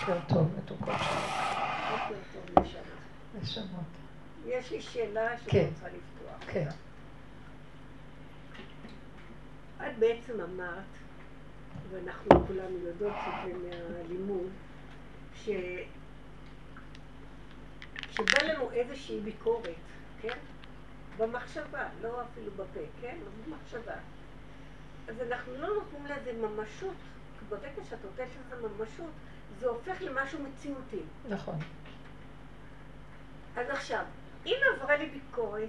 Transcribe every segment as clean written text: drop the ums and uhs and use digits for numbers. בוקר טוב, מתוקות. בוקר טוב, נשמות. נשמות. יש לי שאלה שאני רוצה לפתוח. כן. את בעצם אמרת, ואנחנו כולנו יודעות שזה מהלימוד, שבא לנו איזושהי ביקורת, כן? במחשבה, לא אפילו בפה, כן? במחשבה. אז אנחנו לא נותנים לזה ממשות, כי ברגע שאת נותנת לזה ממשות, זה הופך למשהו מציאותי. נכון. אז עכשיו, אם עברה לי ביקורת,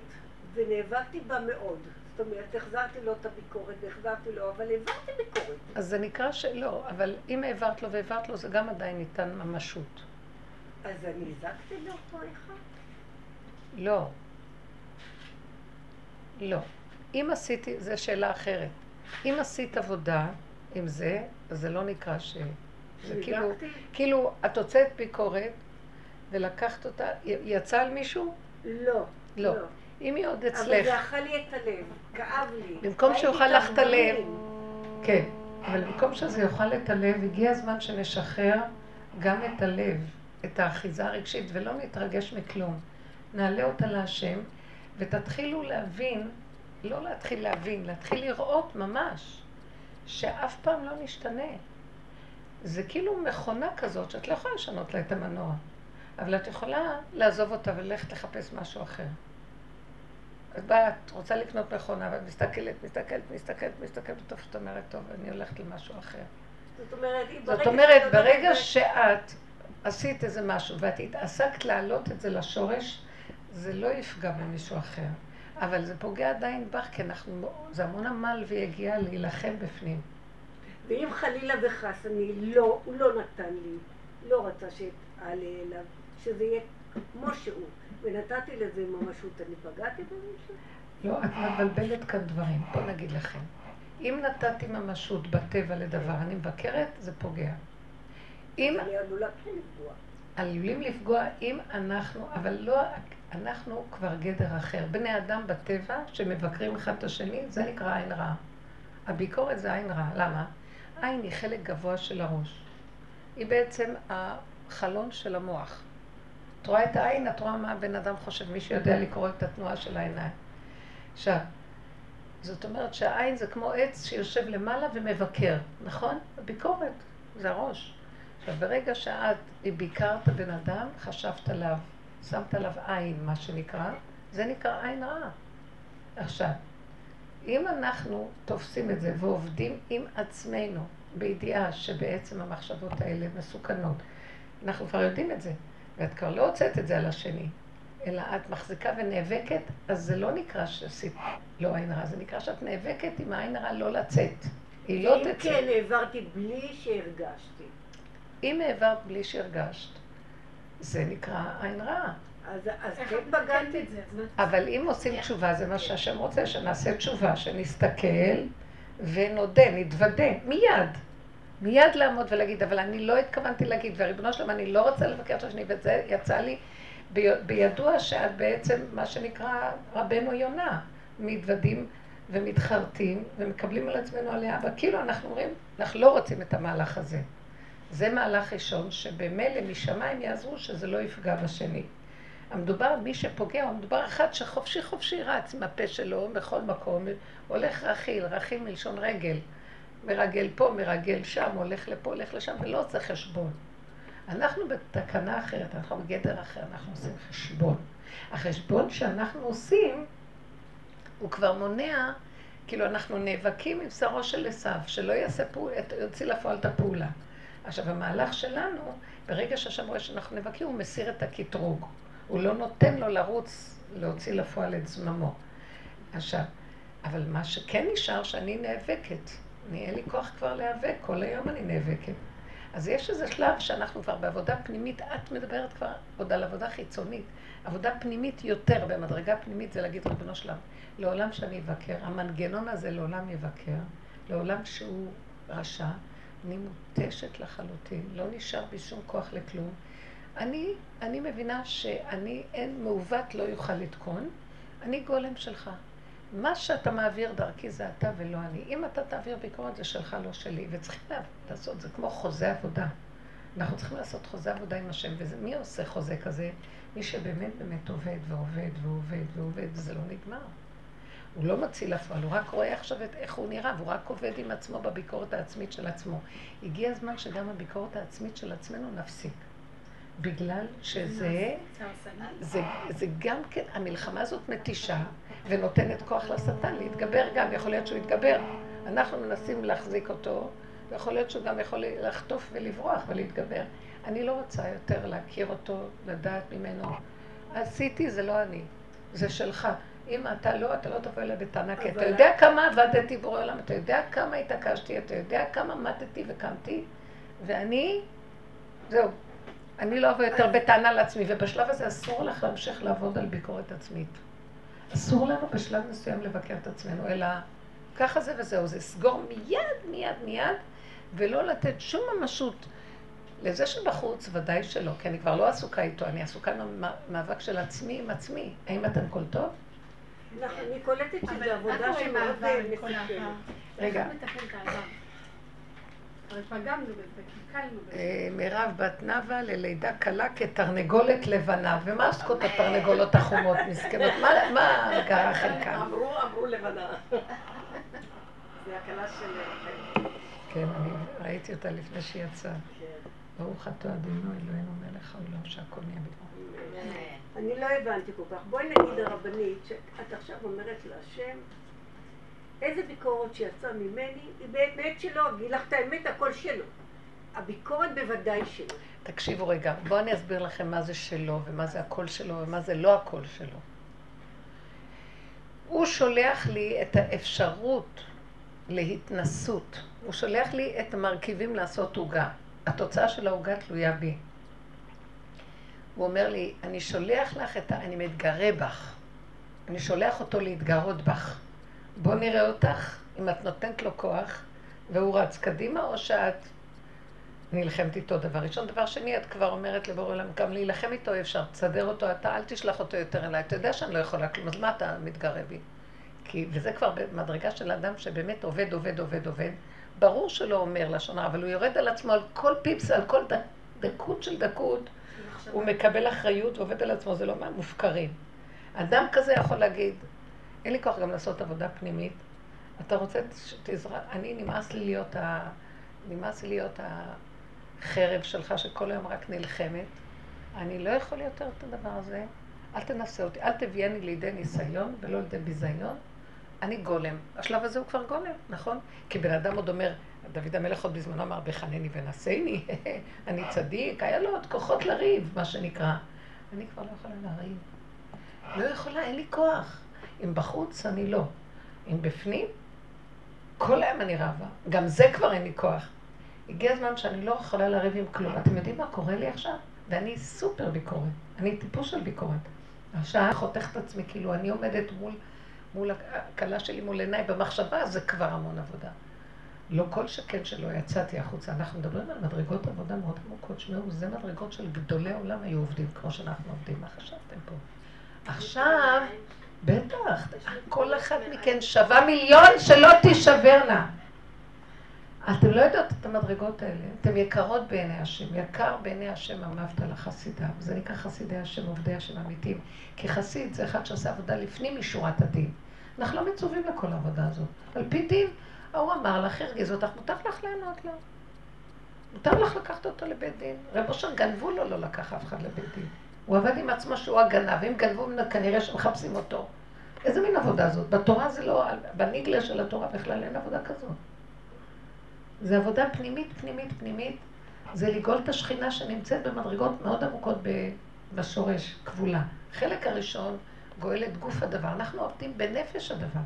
ונאבקתי בה מאוד, זאת אומרת, החזרתי לו את הביקורת, והחזרתי לו, אבל העברתי ביקורת. אז זה נקרא שלא, אבל אם העברת לו והעברת לו, זה גם עדיין ניתן ממשות. אז אני הזקתי לאותו אחד? לא. לא. אם עשיתי, זו שאלה אחרת. אם עשית עבודה עם זה, אז זה לא נקרא ש... זה כאילו, את הוצאת ביקורת ולקחת אותה, יצא על מישהו? לא. לא. אם היא עוד אצלך... אבל זה אכל לי את הלב, כאב לי. במקום שיוכל לך את הלב... כן, אבל במקום שזה יוכל את הלב, הגיע הזמן שנשחרר גם את הלב, את האחיזה הרגשית, ולא נתרגש מכלום. נעלה אותה להשם, ותתחילו להבין, לא להתחיל להבין, להתחיל לראות ממש, שאף פעם לא נשתנה. זה כאילו מכונה כזאת, שאת לא יכולה לשנות לה את המנוע, אבל את יכולה לעזוב אותה וללכת לחפש משהו אחר. את באה, את רוצה לקנות מכונה, ואת מסתכלת, טוב, זאת אומרת, טוב, אני הולכת למשהו אחר. זאת אומרת, ברגע שאת עשית איזה משהו, ואת התעסקת להעלות את זה לשורש, זה לא יפגע במישהו אחר. אבל זה פוגע עדיין בך, כי אנחנו, זה המון עמל ויגיע להילחם בפנים. ואם חלילה וחס, הוא לא נתן לי, לא רצה שתעלה אליו, שזה יהיה כמו שהוא. ונתתי לזה ממשות, אני פגעתי במישהו? לא, את מבלבלת כאן דברים, בוא נגיד לכם. אם נתתי ממשות בטבע לדבר, אני מבקרת, זה פוגע. אני עלולה כן לפגוע. עלולים לפגוע אם אנחנו, אבל לא, אנחנו כבר גדר אחר. בני אדם בטבע שמבקרים אחד את השני, זה נקרא עין רעה. הביקורת זה עין רעה, למה? עין היא חלק גבוה של הראש. היא בעצם החלון של המוח. את רואה את העין, את רואה מה הבן אדם חושב, מי שיודע לקרוא את התנועה של העיניים. עכשיו, זאת אומרת שהעין זה כמו עץ שיושב למעלה ומבקר, נכון? הביקורת, זה הראש. עכשיו, ברגע שאת ביקרת בן אדם, חשבת עליו, שמת עליו עין, מה שנקרא, זה נקרא עין רעה. עכשיו, אם אנחנו תופסים את זה ועובדים עם עצמנו, בידיעה שבעצם המחשבות האלה מסוכנות, אנחנו כבר יודעים את זה. ואת כבר לא הוצאת את זה על השני, אלא את מחזיקה ונאבקת, אז זה לא נקרא שעשית לא עין רע, זה נקרא שאת נאבקת עם העין רע לא לצאת. היא לא תצא. אם כן, העברתי בלי שהרגשתי. אם העברת בלי שהרגשת, זה נקרא עין רע. אז כן פגעתי את זה. אבל אם עושים תשובה, זה מה שהשם רוצה, שנעשה תשובה, שנסתכל ונודה, נתוודה, מיד. מיד לעמוד ולהגיד, אבל אני לא התכוונתי להגיד, והריבונו שלמה, אני לא רוצה לבקר את השני, וזה יצא לי בידוע שאת בעצם, מה שנקרא, רבנו יונה, מתוודים ומתחרטים, ומקבלים על עצמנו עליה, אבל כאילו אנחנו אומרים, אנחנו לא רוצים את המהלך הזה. זה מהלך ראשון, שבמילא משמיים יעזרו שזה לא יפגע בשני. המדובר, מי שפוגע, הוא מדובר אחד שחופשי רץ עם הפה שלו, בכל מקום, הולך רכיל מלשון רגל. מרגל פה, מרגל שם, הולך לפה, הולך לשם, ולא עושה חשבון. אנחנו בתקנה אחרת, אנחנו בגדר אחר, אנחנו עושים חשבון. החשבון שאנחנו עושים, הוא כבר מונע, כאילו אנחנו נאבקים עם שרו של עשיו, שלא יוציא לפועל את הפעולה. עכשיו, המהלך שלנו, ברגע שהשם רואה שאנחנו נאבקים, הוא מסיר את הקטרוג. הוא לא נותן לו לרוץ, להוציא לפועל את זממו. עכשיו, אבל מה שכן נשאר, שאני נאבקת. אין לי כוח כבר להיאבק, כל היום אני נאבקת. אז יש איזה שלב שאנחנו כבר בעבודה פנימית, את מדברת כבר עוד על עבודה חיצונית. עבודה פנימית יותר, במדרגה פנימית זה להגיד רבנו שלם, לעולם שאני אבקר, המנגנון הזה לעולם יבקר, לעולם שהוא רשע, אני מוטשת לחלוטין, לא נשאר בי שום כוח לכלום. אני מבינה שאני אין מעוות לא יוכל לתקון, אני גולם שלך. מה שאתה מעביר דרכי זה אתה ולא אני. אם אתה תעביר ביקורת זה שלך לא שלי, וצריכים לעשות, זה כמו חוזה עבודה. אנחנו צריכים לעשות חוזה עבודה עם השם, ומי עושה חוזה כזה? מי שבאמת באמת עובד ועובד ועובד ועובד, וזה לא נגמר. הוא לא מציל אפילו, הוא רק רואה עכשיו איך הוא נראה, והוא רק עובד עם עצמו בביקורת העצמית של עצמו. הגיע הזמן שגם הביקורת העצמית של עצמנו נפסיק. בגלל שזה, זה גם כן, המלחמה הזאת מתישה, ונותנת כוח לשטן להתגבר גם, יכול להיות שהוא יתגבר. אנחנו מנסים להחזיק אותו, ויכול להיות שהוא גם יכול לחטוף ולברוח ולהתגבר. אני לא רוצה יותר להכיר אותו, לדעת ממנו. עשיתי, זה לא אני, זה שלך. אם אתה לא, אתה לא תבוא אליי בטענה, כי אתה יודע כמה עבדתי בורא עולם, אתה יודע כמה התעקשתי, אתה יודע כמה מתתי וקמתי, ואני, זהו, אני לא אבוא יותר בטענה על עצמי, ובשלב הזה אסור לך להמשיך לעבוד על ביקורת עצמית. אסור לנו בשלב מסוים לבקר את עצמנו, אלא ככה זה וזהו, זה סגור מיד, ולא לתת שום ממשות לזה שבחוץ, ודאי שלא, כי אני כבר לא עסוקה איתו, אני עסוקה עם המאבק של עצמי עם עצמי. האם אתם קולטות? אני קולטת שזה עבודה שמאוד מסוכנת. רגע. הרי פגמנו בזה, קלקלנו בזה. מירב בת נווה ללידה קלה כתרנגולת לבנה. ומה עסקות התרנגולות החומות מסכנות? מה גרה חלקם? אמרו לבנה. זה הקלה של... כן, אני ראיתי אותה לפני שהיא יצאה. ברוך אתה אדינו, אלוהינו מלך העולם שהכל נהיה בדברו. אני לא הבנתי כל כך. בואי נגיד הרבנית, שאת עכשיו אומרת להשם, איזה ביקורת שיצאה ממני, היא באמת שלו, גילה לך את האמת, הכל שלו. הביקורת בוודאי שלו. תקשיבו רגע, בואו אני אסביר לכם מה זה שלו, ומה זה הכל שלו, ומה זה לא הכל שלו. הוא שולח לי את האפשרות להתנסות. הוא שולח לי את המרכיבים לעשות עוגה. התוצאה של העוגה תלויה בי. הוא אומר לי, אני שולח לך את ה... אני מתגרה בך. אני שולח אותו להתגרות בך. בוא נראה אותך, אם את נותנת לו כוח, והוא רץ קדימה, או שאת נלחמת איתו דבר ראשון. דבר שני, את כבר אומרת לבורא עולם, גם להילחם איתו אפשר, תסדר אותו אתה, אל תשלח אותו יותר אליי. אתה יודע שאני לא יכולה כלום, אז מה אתה מתגרה בי? כי, וזה כבר במדרגה של אדם שבאמת עובד, עובד, עובד, עובד. ברור שלא אומר לשונה, אבל הוא יורד על עצמו, על כל פיפס, על כל דקות של דקות, הוא מקבל אחריות ועובד על עצמו, זה לא מה, מופקרים. אדם כזה יכול להגיד, אין לי כוח גם לעשות עבודה פנימית. אתה רוצה שתזרע, אני נמאס לי להיות החרב שלך שכל היום רק נלחמת. אני לא יכול יותר את הדבר הזה. אל תנסה אותי, אל תביאני לידי ניסיון ולא לידי ביזיון. אני גולם. השלב הזה הוא כבר גולם, נכון? כי בן אדם עוד אומר, דוד המלך עוד בזמנו אמר, בחנני ונשאני, אני צדיק, היה לו עוד כוחות לריב, מה שנקרא. אני כבר לא יכולה להריב. לא יכולה, אין לי כוח. אם בחוץ, אני לא. אם בפנים, כל היום אני רבה. גם זה כבר אין לי כוח. הגיע הזמן שאני לא יכולה להריב עם כלום. אתם יודעים מה קורה לי עכשיו? ואני סופר ביקורת. אני טיפוס של ביקורת. עכשיו חותכת עצמי, כאילו אני עומדת מול הקלה שלי, מול עיניי במחשבה, זה כבר המון עבודה. לא כל שכן שלא יצאתי החוצה. אנחנו מדברים על מדרגות עבודה מאוד עמוקות. שמעו, זה מדרגות של גדולי העולם היו עובדים, כמו שאנחנו עובדים. מה חשבתם פה? עכשיו, בטח, כל אחת מכן שווה מיליון שלא תישברנה. אתם לא יודעות את המדרגות האלה. אתם יקרות בעיני השם. יקר בעיני השם המוות על החסידה. זה נקרא חסידי השם, עובדי השם אמיתיים. כי חסיד זה אחד שעושה עבודה לפנים משורת הדין. אנחנו לא מצווים לכל העבודה הזאת. על פי דין, הוא אמר לך, הרגיז אותך, מותר לך לענות לו. מותר לך לקחת אותו לבית דין. רב אושר גנבו לו, לא לקח אף אחד לבית דין. הוא עבד עם עצמו שהוא הגנב, ואם גנבו כנראה שמחפשים אותו. איזה מין עבודה זאת? בתורה זה לא, בניגלה של התורה בכלל אין עבודה כזאת. זה עבודה פנימית. זה לגאול את השכינה שנמצאת במדרגות מאוד עמוקות בשורש, כבולה. חלק הראשון גואל את גוף הדבר. אנחנו עובדים בנפש הדבר.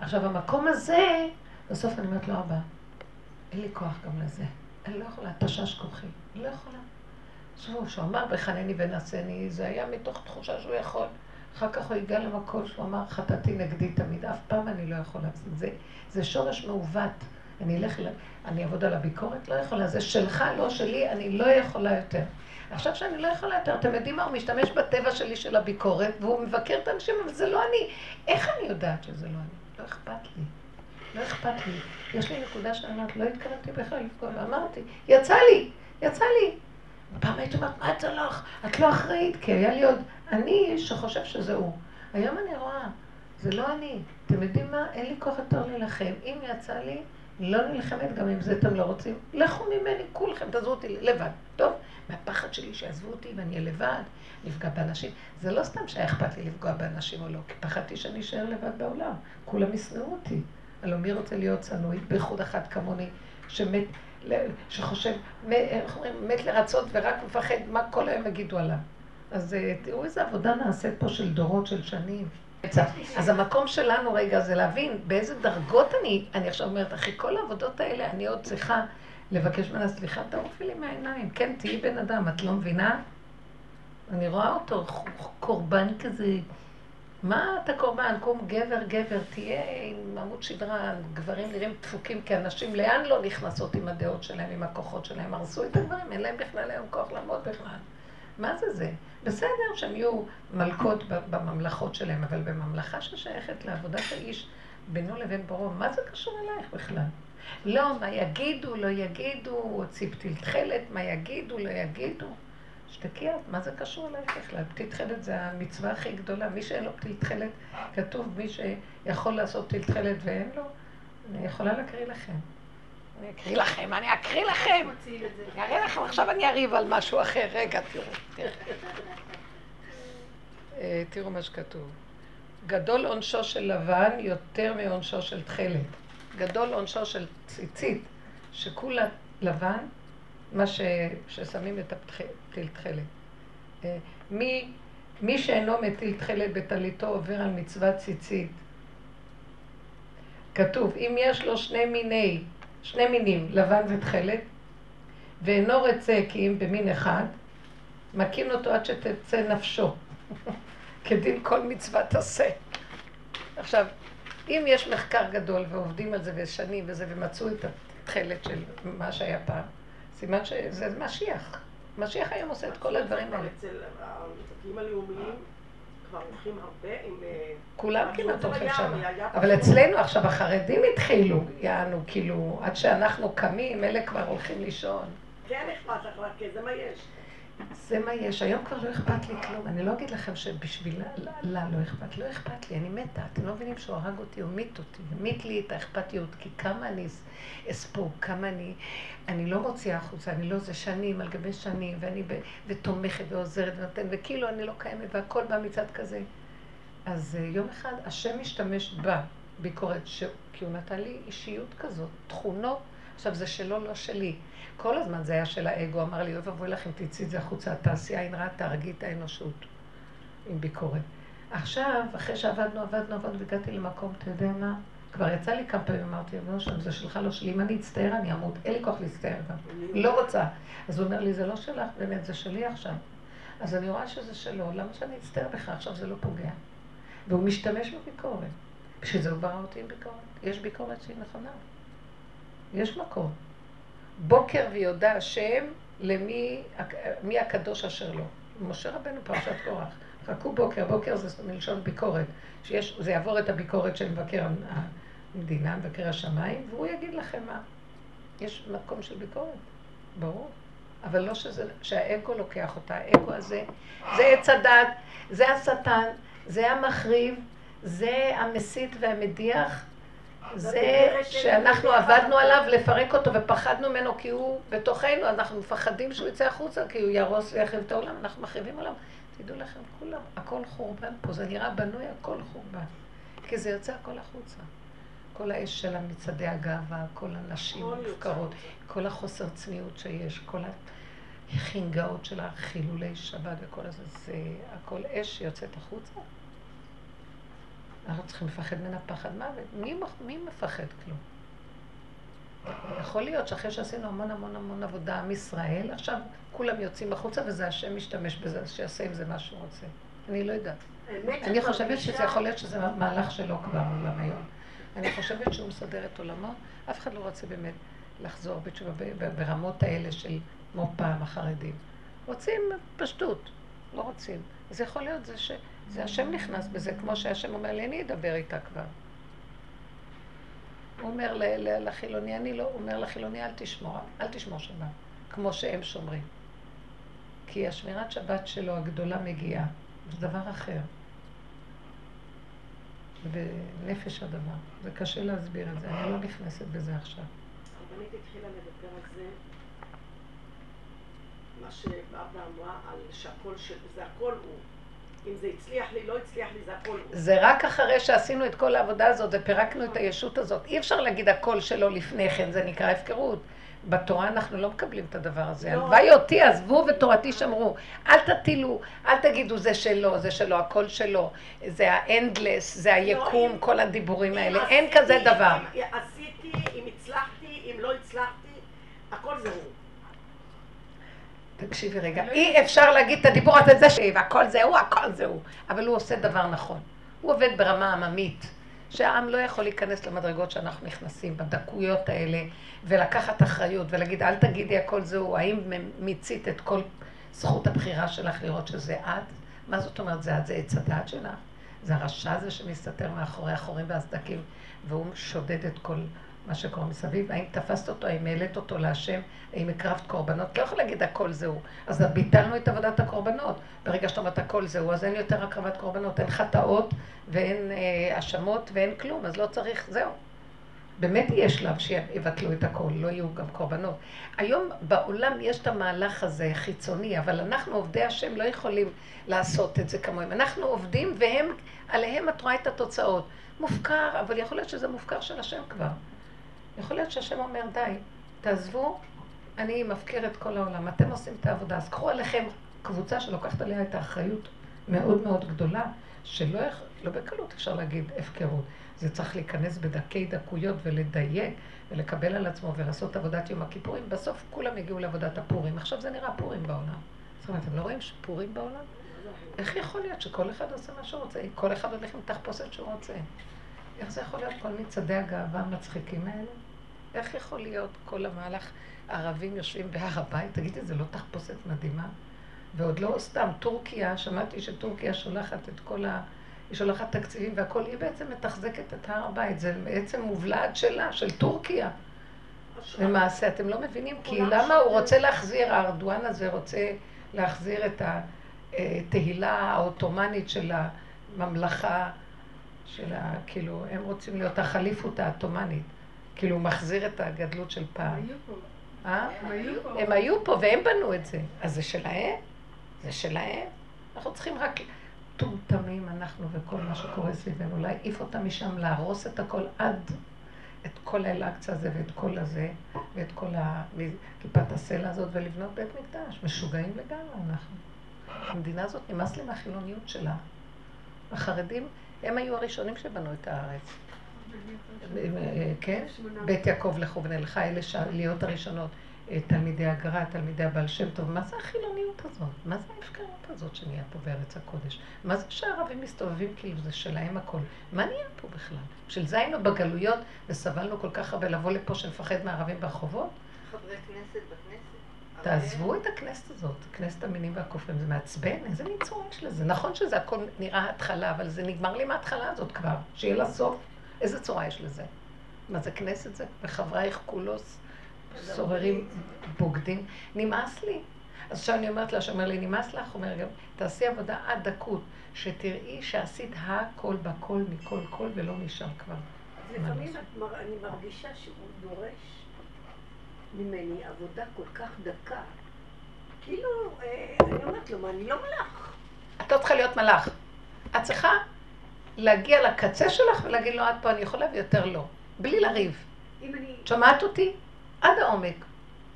עכשיו, המקום הזה, בסוף אני אומרת לו, אבא, אין לי כוח גם לזה. אני לא יכולה, תשש כוחי. אני לא יכולה. שבו, שהוא אמר, בחנני ונעשני, זה היה מתוך תחושה שהוא יכול. אחר כך הוא יגע למקום שהוא אמר, חטאתי נגדי תמיד, אף פעם אני לא יכולה. זה שורש מעוות. אני אעבוד על הביקורת, לא יכולה. זה שלך, לא שלי, אני לא יכולה יותר. עכשיו שאני לא יכולה יותר, אתם יודעים מה, הוא משתמש בטבע שלי של הביקורת, והוא מבקר את האנשים, אבל זה לא אני. איך אני יודעת שזה לא אני? לא אכפת לי. יש לי נקודה שאני אומרת, לא התכוונתי בכלל לפגוע, ואמרתי, יצא לי. יצא לי. פעם הייתי אומרת, מה את הלך? את לא אחראית, כי היה לי עוד אני שחושב שזה הוא. היום אני רואה, זה לא אני. אתם יודעים מה? אין לי כוח יותר להילחם. אם יצא לי, לא נלחמת, גם אם זה אתם לא רוצים. לכו ממני, כולכם, תעזרו אותי לבד. טוב, מהפחד שלי שיעזבו אותי ואני אהיה לבד, נפגע באנשים. זה לא סתם שהיה אכפת לי לפגוע באנשים או לא, כי פחדתי שאני אשאר לבד בעולם. כולם ישנאו אותי. הלא מי רוצה להיות צנועית, בייחוד אחת כמוני, שמת, שחושב, מת לרצות ורק מפחד מה כל היום יגידו עליו. אז תראו איזו עבודה נעשית פה של דורות, של שנים. אז המקום שלנו רגע זה להבין באיזה דרגות אני עכשיו אומרת, אחרי כל העבודות האלה אני עוד צריכה לבקש ממנה סליחה, תעופי לי מהעיניים, כן תהיי בן אדם, את לא מבינה? אני רואה אותו קורבן כזה, מה אתה קורבן? קום גבר, תהיה עם עמוד שדרה, גברים נראים דפוקים כי הנשים לאן לא נכנסות עם הדעות שלהם, עם הכוחות שלהם, הרסו את הגברים, אין להם בכלל היום כוח לעמוד בכלל. מה זה זה? בסדר שהם יהיו מלכות בממלכות שלהם, אבל בממלכה ששייכת לעבודת האיש בינו לבין בוראו, מה זה קשור אלייך בכלל? לא, מה יגידו, לא יגידו, ציפתי תחלת, מה יגידו, לא יגידו. שתקיע, מה זה קשור אלייך בכלל? פתיל תחלת זה המצווה הכי גדולה, מי שאין לו פתיל תחלת, כתוב מי שיכול לעשות פתיל תחלת ואין לו, אני יכולה להקריא לכם. אני אקריא לכם. אראה לכם, עכשיו אני אריב על משהו אחר. רגע, תראו מה שכתוב. גדול עונשו של לבן יותר מעונשו של תכלת. גדול עונשו של ציצית, שכולה לבן, מה ששמים את הפתיל תכלת. מי שאינו מטיל תכלת בתליתו עובר על מצוות ציצית. כתוב, אם יש לו שני מינים, לבן ותכלת, ואינו רצה כי אם במין אחד, מקים אותו עד שתצא נפשו, כדין כל מצוות עשה. עכשיו, אם יש מחקר גדול ועובדים על זה ושנים וזה, ומצאו את התכלת של מה שהיה פעם, סימן שזה משיח. משיח היום עושה את כל הדברים האלה. אצל המתקים הלאומיים כבר הולכים הרבה עם... כולם כמעט הולכים שם. אבל אצלנו עכשיו החרדים התחילו, יענו, כאילו, עד שאנחנו קמים, אלה כבר הולכים לישון. כן אכפת לך, כי זה מה יש. זה מה יש, היום כבר לא אכפת לי כלום. אני לא אגיד לכם שבשבילה, לא אכפת, לא אכפת לי, אני מתה. אתם לא מבינים שהוא הרג אותי, הוא מית אותי, מית לי את האכפתיות, כי כמה אני אספוג, כמה אני לא מוציאה החוצה, אני לא זה שנים על גבי שנים, ואני תומכת ועוזרת ונותנת, וכאילו אני לא קיימת, והכל בא מצד כזה. אז יום אחד השם משתמש בביקורת, כי הוא נתן לי אישיות כזאת, תכונות, עכשיו זה שלו, לא שלי. כל הזמן זה היה של האגו, אמר לי, אוהב אבוי לך אם תצאי את זה החוצה, התעשייה אין רעת, תרגי את האנושות עם ביקורת. עכשיו, אחרי שעבדנו, והגעתי למקום, אתה יודע מה? כבר יצא לי כמה פעמים, אמרתי, אבוי שם, זה שלך לא שלי, אם אני אצטער, אני אמות, אין לי כוח להצטער גם, לא רוצה. אז הוא אומר לי, זה לא שלך, באמת, זה שלי עכשיו. אז אני רואה שזה שלו, למה שאני אצטער בך? עכשיו זה לא פוגע. והוא משתמש בביקורת. בשביל זה הוא ברא אותי עם ביקורת. יש ביקורת שהיא נכונה. יש מקום. בוקר ויודע השם למי הקדוש אשר לו. משה רבנו פרשת קורח. חכו בוקר, בוקר זה מלשון ביקורת. זה יעבור את הביקורת של מבקר המדינה, מבקר השמיים, והוא יגיד לכם מה. יש מקום של ביקורת, ברור. אבל לא שהאגו לוקח אותה. האגו הזה, זה עץ הדת, זה השטן, זה המחריב, זה המסית והמדיח. זה שאנחנו עבדנו עליו לפרק אותו ופחדנו ממנו כי הוא בתוכנו, אנחנו מפחדים שהוא יצא החוצה כי הוא ירוס ויחריב את העולם, אנחנו מחריבים עולם. תדעו לכם, כולם, הכל חורבן פה, זה נראה בנוי, הכל חורבן. כי זה יוצא הכל החוצה. כל האש שלה מצדי הגאווה, כל הנשים המפקרות, כל החוסר צניעות שיש, כל החינגאות של החילולי שבת וכל הזה, זה הכל אש שיוצאת החוצה. אנחנו צריכים לפחד מן הפחד מוות. מי מפחד כלום? יכול להיות שאחרי שעשינו המון עבודה עם ישראל, עכשיו כולם יוצאים החוצה וזה השם משתמש בזה, שיעשה עם זה מה שהוא רוצה. אני לא יודעת. אני חושבת שזה יכול להיות שזה מהלך שלו כבר עולם היום. אני חושבת שהוא מסדר את עולמו. אף אחד לא רוצה באמת לחזור בתשובה ברמות האלה של כמו פעם החרדים. רוצים פשטות, לא רוצים. אז יכול להיות זה ש... זה השם נכנס בזה, כמו שהשם אומר לי, אני אדבר איתה כבר. הוא אומר לחילוני, אל תשמור שמה. כמו שהם שומרים. כי השמירת שבת שלו הגדולה מגיעה, זה דבר אחר. ונפש הדבר, זה קשה להסביר את זה, אני לא נכנסת בזה עכשיו. הרבנית התחילה לדבר על זה, מה שבאבא אמרה, על שהכל שזה הכל הוא. אם זה הצליח לי, לא הצליח לי, זה הכל הוא. זה רק אחרי שעשינו את כל העבודה הזאת ופירקנו את הישות הזאת. אי אפשר להגיד הכל שלו לפני כן, זה נקרא הפקרות. בתורה אנחנו לא מקבלים את הדבר הזה. הלוואי אותי עזבו ותורתי שמרו. אל תטילו, אל תגידו זה שלו, הכל שלו. זה האנדלס, זה היקום, כל הדיבורים האלה. אין כזה דבר. עשיתי, אם הצלחתי, אם לא הצלחתי, הכל זה הוא. תקשיבי רגע, אי אפשר להגיד את הדיבור הזה, זה שלי, והכל זה הוא, הכל זה הוא. אבל הוא עושה דבר נכון. הוא עובד ברמה עממית. שהעם לא יכול להיכנס למדרגות שאנחנו נכנסים בדקויות האלה, ולקחת אחריות ולהגיד, אל תגידי הכל זהו, האם מיצית את כל זכות הבחירה שלך לראות שזה את? מה זאת אומרת זה את? זה עץ הדעת שלך? זה הרשע זה שמסתתר מאחורי החורים והסדקים, והוא שודד את כל מה שקורה מסביב. האם תפסת אותו, האם העלית אותו להשם, האם הקרבת קורבנות? לא יכול להגיד הכל זהו. אז ביטלנו את עבודת הקורבנות. ברגע שאתה אומרת הכל זהו, אז אין יותר הקרבת קורבנות, אין חטאות ואין אשמות ואין כלום, אז לא צריך, זהו. באמת יש שלב שיבטלו את הכל, לא יהיו גם קורבנות. היום בעולם יש את המהלך הזה חיצוני, אבל אנחנו עובדי השם לא יכולים לעשות את זה כמוהם. אנחנו עובדים והם, עליהם את רואה את התוצאות. מופקר, אבל יכול להיות שזה מופקר של השם כבר. יכול להיות שהשם אומר, די, תעזבו, אני מפקיר את כל העולם, אתם עושים את העבודה, אז קחו עליכם קבוצה שלוקחת עליה את האחריות מאוד מאוד גדולה, שלא לא בקלות אפשר להגיד הפקרות. זה צריך להיכנס בדקי דקויות ולדייק ולקבל על עצמו ולעשות עבודת יום הכיפורים, בסוף כולם הגיעו לעבודת הפורים, עכשיו זה נראה פורים בעולם. זאת אומרת, אתם לא רואים שפורים בעולם? איך יכול להיות שכל אחד עושה מה שהוא רוצה? כל אחד הולך עם תחפושת שהוא רוצה. איך זה יכול להיות כל מצעדי הגאווה המצחיקים האלה? איך יכול להיות כל המהלך הערבים יושבים בהר הבית? תגידי, זה לא תחפושת מדהימה? ועוד לא סתם, טורקיה, שמעתי שטורקיה שולחת את כל ה... היא שולחת תקציבים והכל, היא בעצם מתחזקת את הר הבית, זה בעצם מובלעת שלה, של טורקיה. למעשה, אתם לא מבינים, כי למה הוא רוצה להחזיר, הארדואן הזה רוצה להחזיר את התהילה האוטומנית של הממלכה, שלה, כאילו, הם רוצים להיות החליפות האטומנית, כאילו, מחזיר את הגדלות של פעם. הם היו פה. הם היו פה, והם בנו את זה. אז זה שלהם? זה שלהם? אנחנו צריכים רק טומטמים, אנחנו וכל מה שקורה סביבנו, להעיף אותם משם, להרוס את הכל עד, את כל האל-אקצה הזה, ואת כל הזה, ואת כל כיפת הסלע הזאת, ולבנות בית מקדש. משוגעים לגמרי אנחנו. המדינה הזאת נמאס לי מהחילוניות שלה. החרדים, הם היו הראשונים שבנו את הארץ. כן? בית יעקב לכו ונלכה, אלה להיות הראשונות, תלמידי הגרה, תלמידי הבעל שם טוב. מה זה החילוניות הזאת? מה זה ההפקרות הזאת שנהיה פה בארץ הקודש? מה זה שהערבים מסתובבים כאילו זה שלהם הכל? מה נהיה פה בכלל? של זה היינו בגלויות וסבלנו כל כך הרבה לבוא לפה שנפחד מהערבים ברחובות? חברי כנסת בכנסת. תעזבו את הכנסת הזאת, כנסת המינים והכופרים, זה מעצבן, איזה ניצור יש לזה. נכון שזה הכל נראה התחלה, אבל זה נגמר לי מההתחלה הזאת כבר, שיהיה לה סוף. איזה צורה יש לזה? מה זה כנסת זה? וחברייך כולוס סוררים, בוגדים. נמאס לי. אז עכשיו אני אומרת לה, שאומר לי, נמאס לך, אומר גם, תעשי עבודה עד דקות, שתראי שעשית הכל בכל, מכל כל, ולא נשאר כבר. לפעמים אני מרגישה שהוא דורש. ממני עבודה כל כך דקה, כאילו, אני אומרת לו, אני לא מלאך. את לא צריכה להיות מלאך. את צריכה להגיע לקצה שלך ולהגיד לו, עד פה אני יכולה ויותר לא. בלי לריב. שומעת אותי? עד העומק.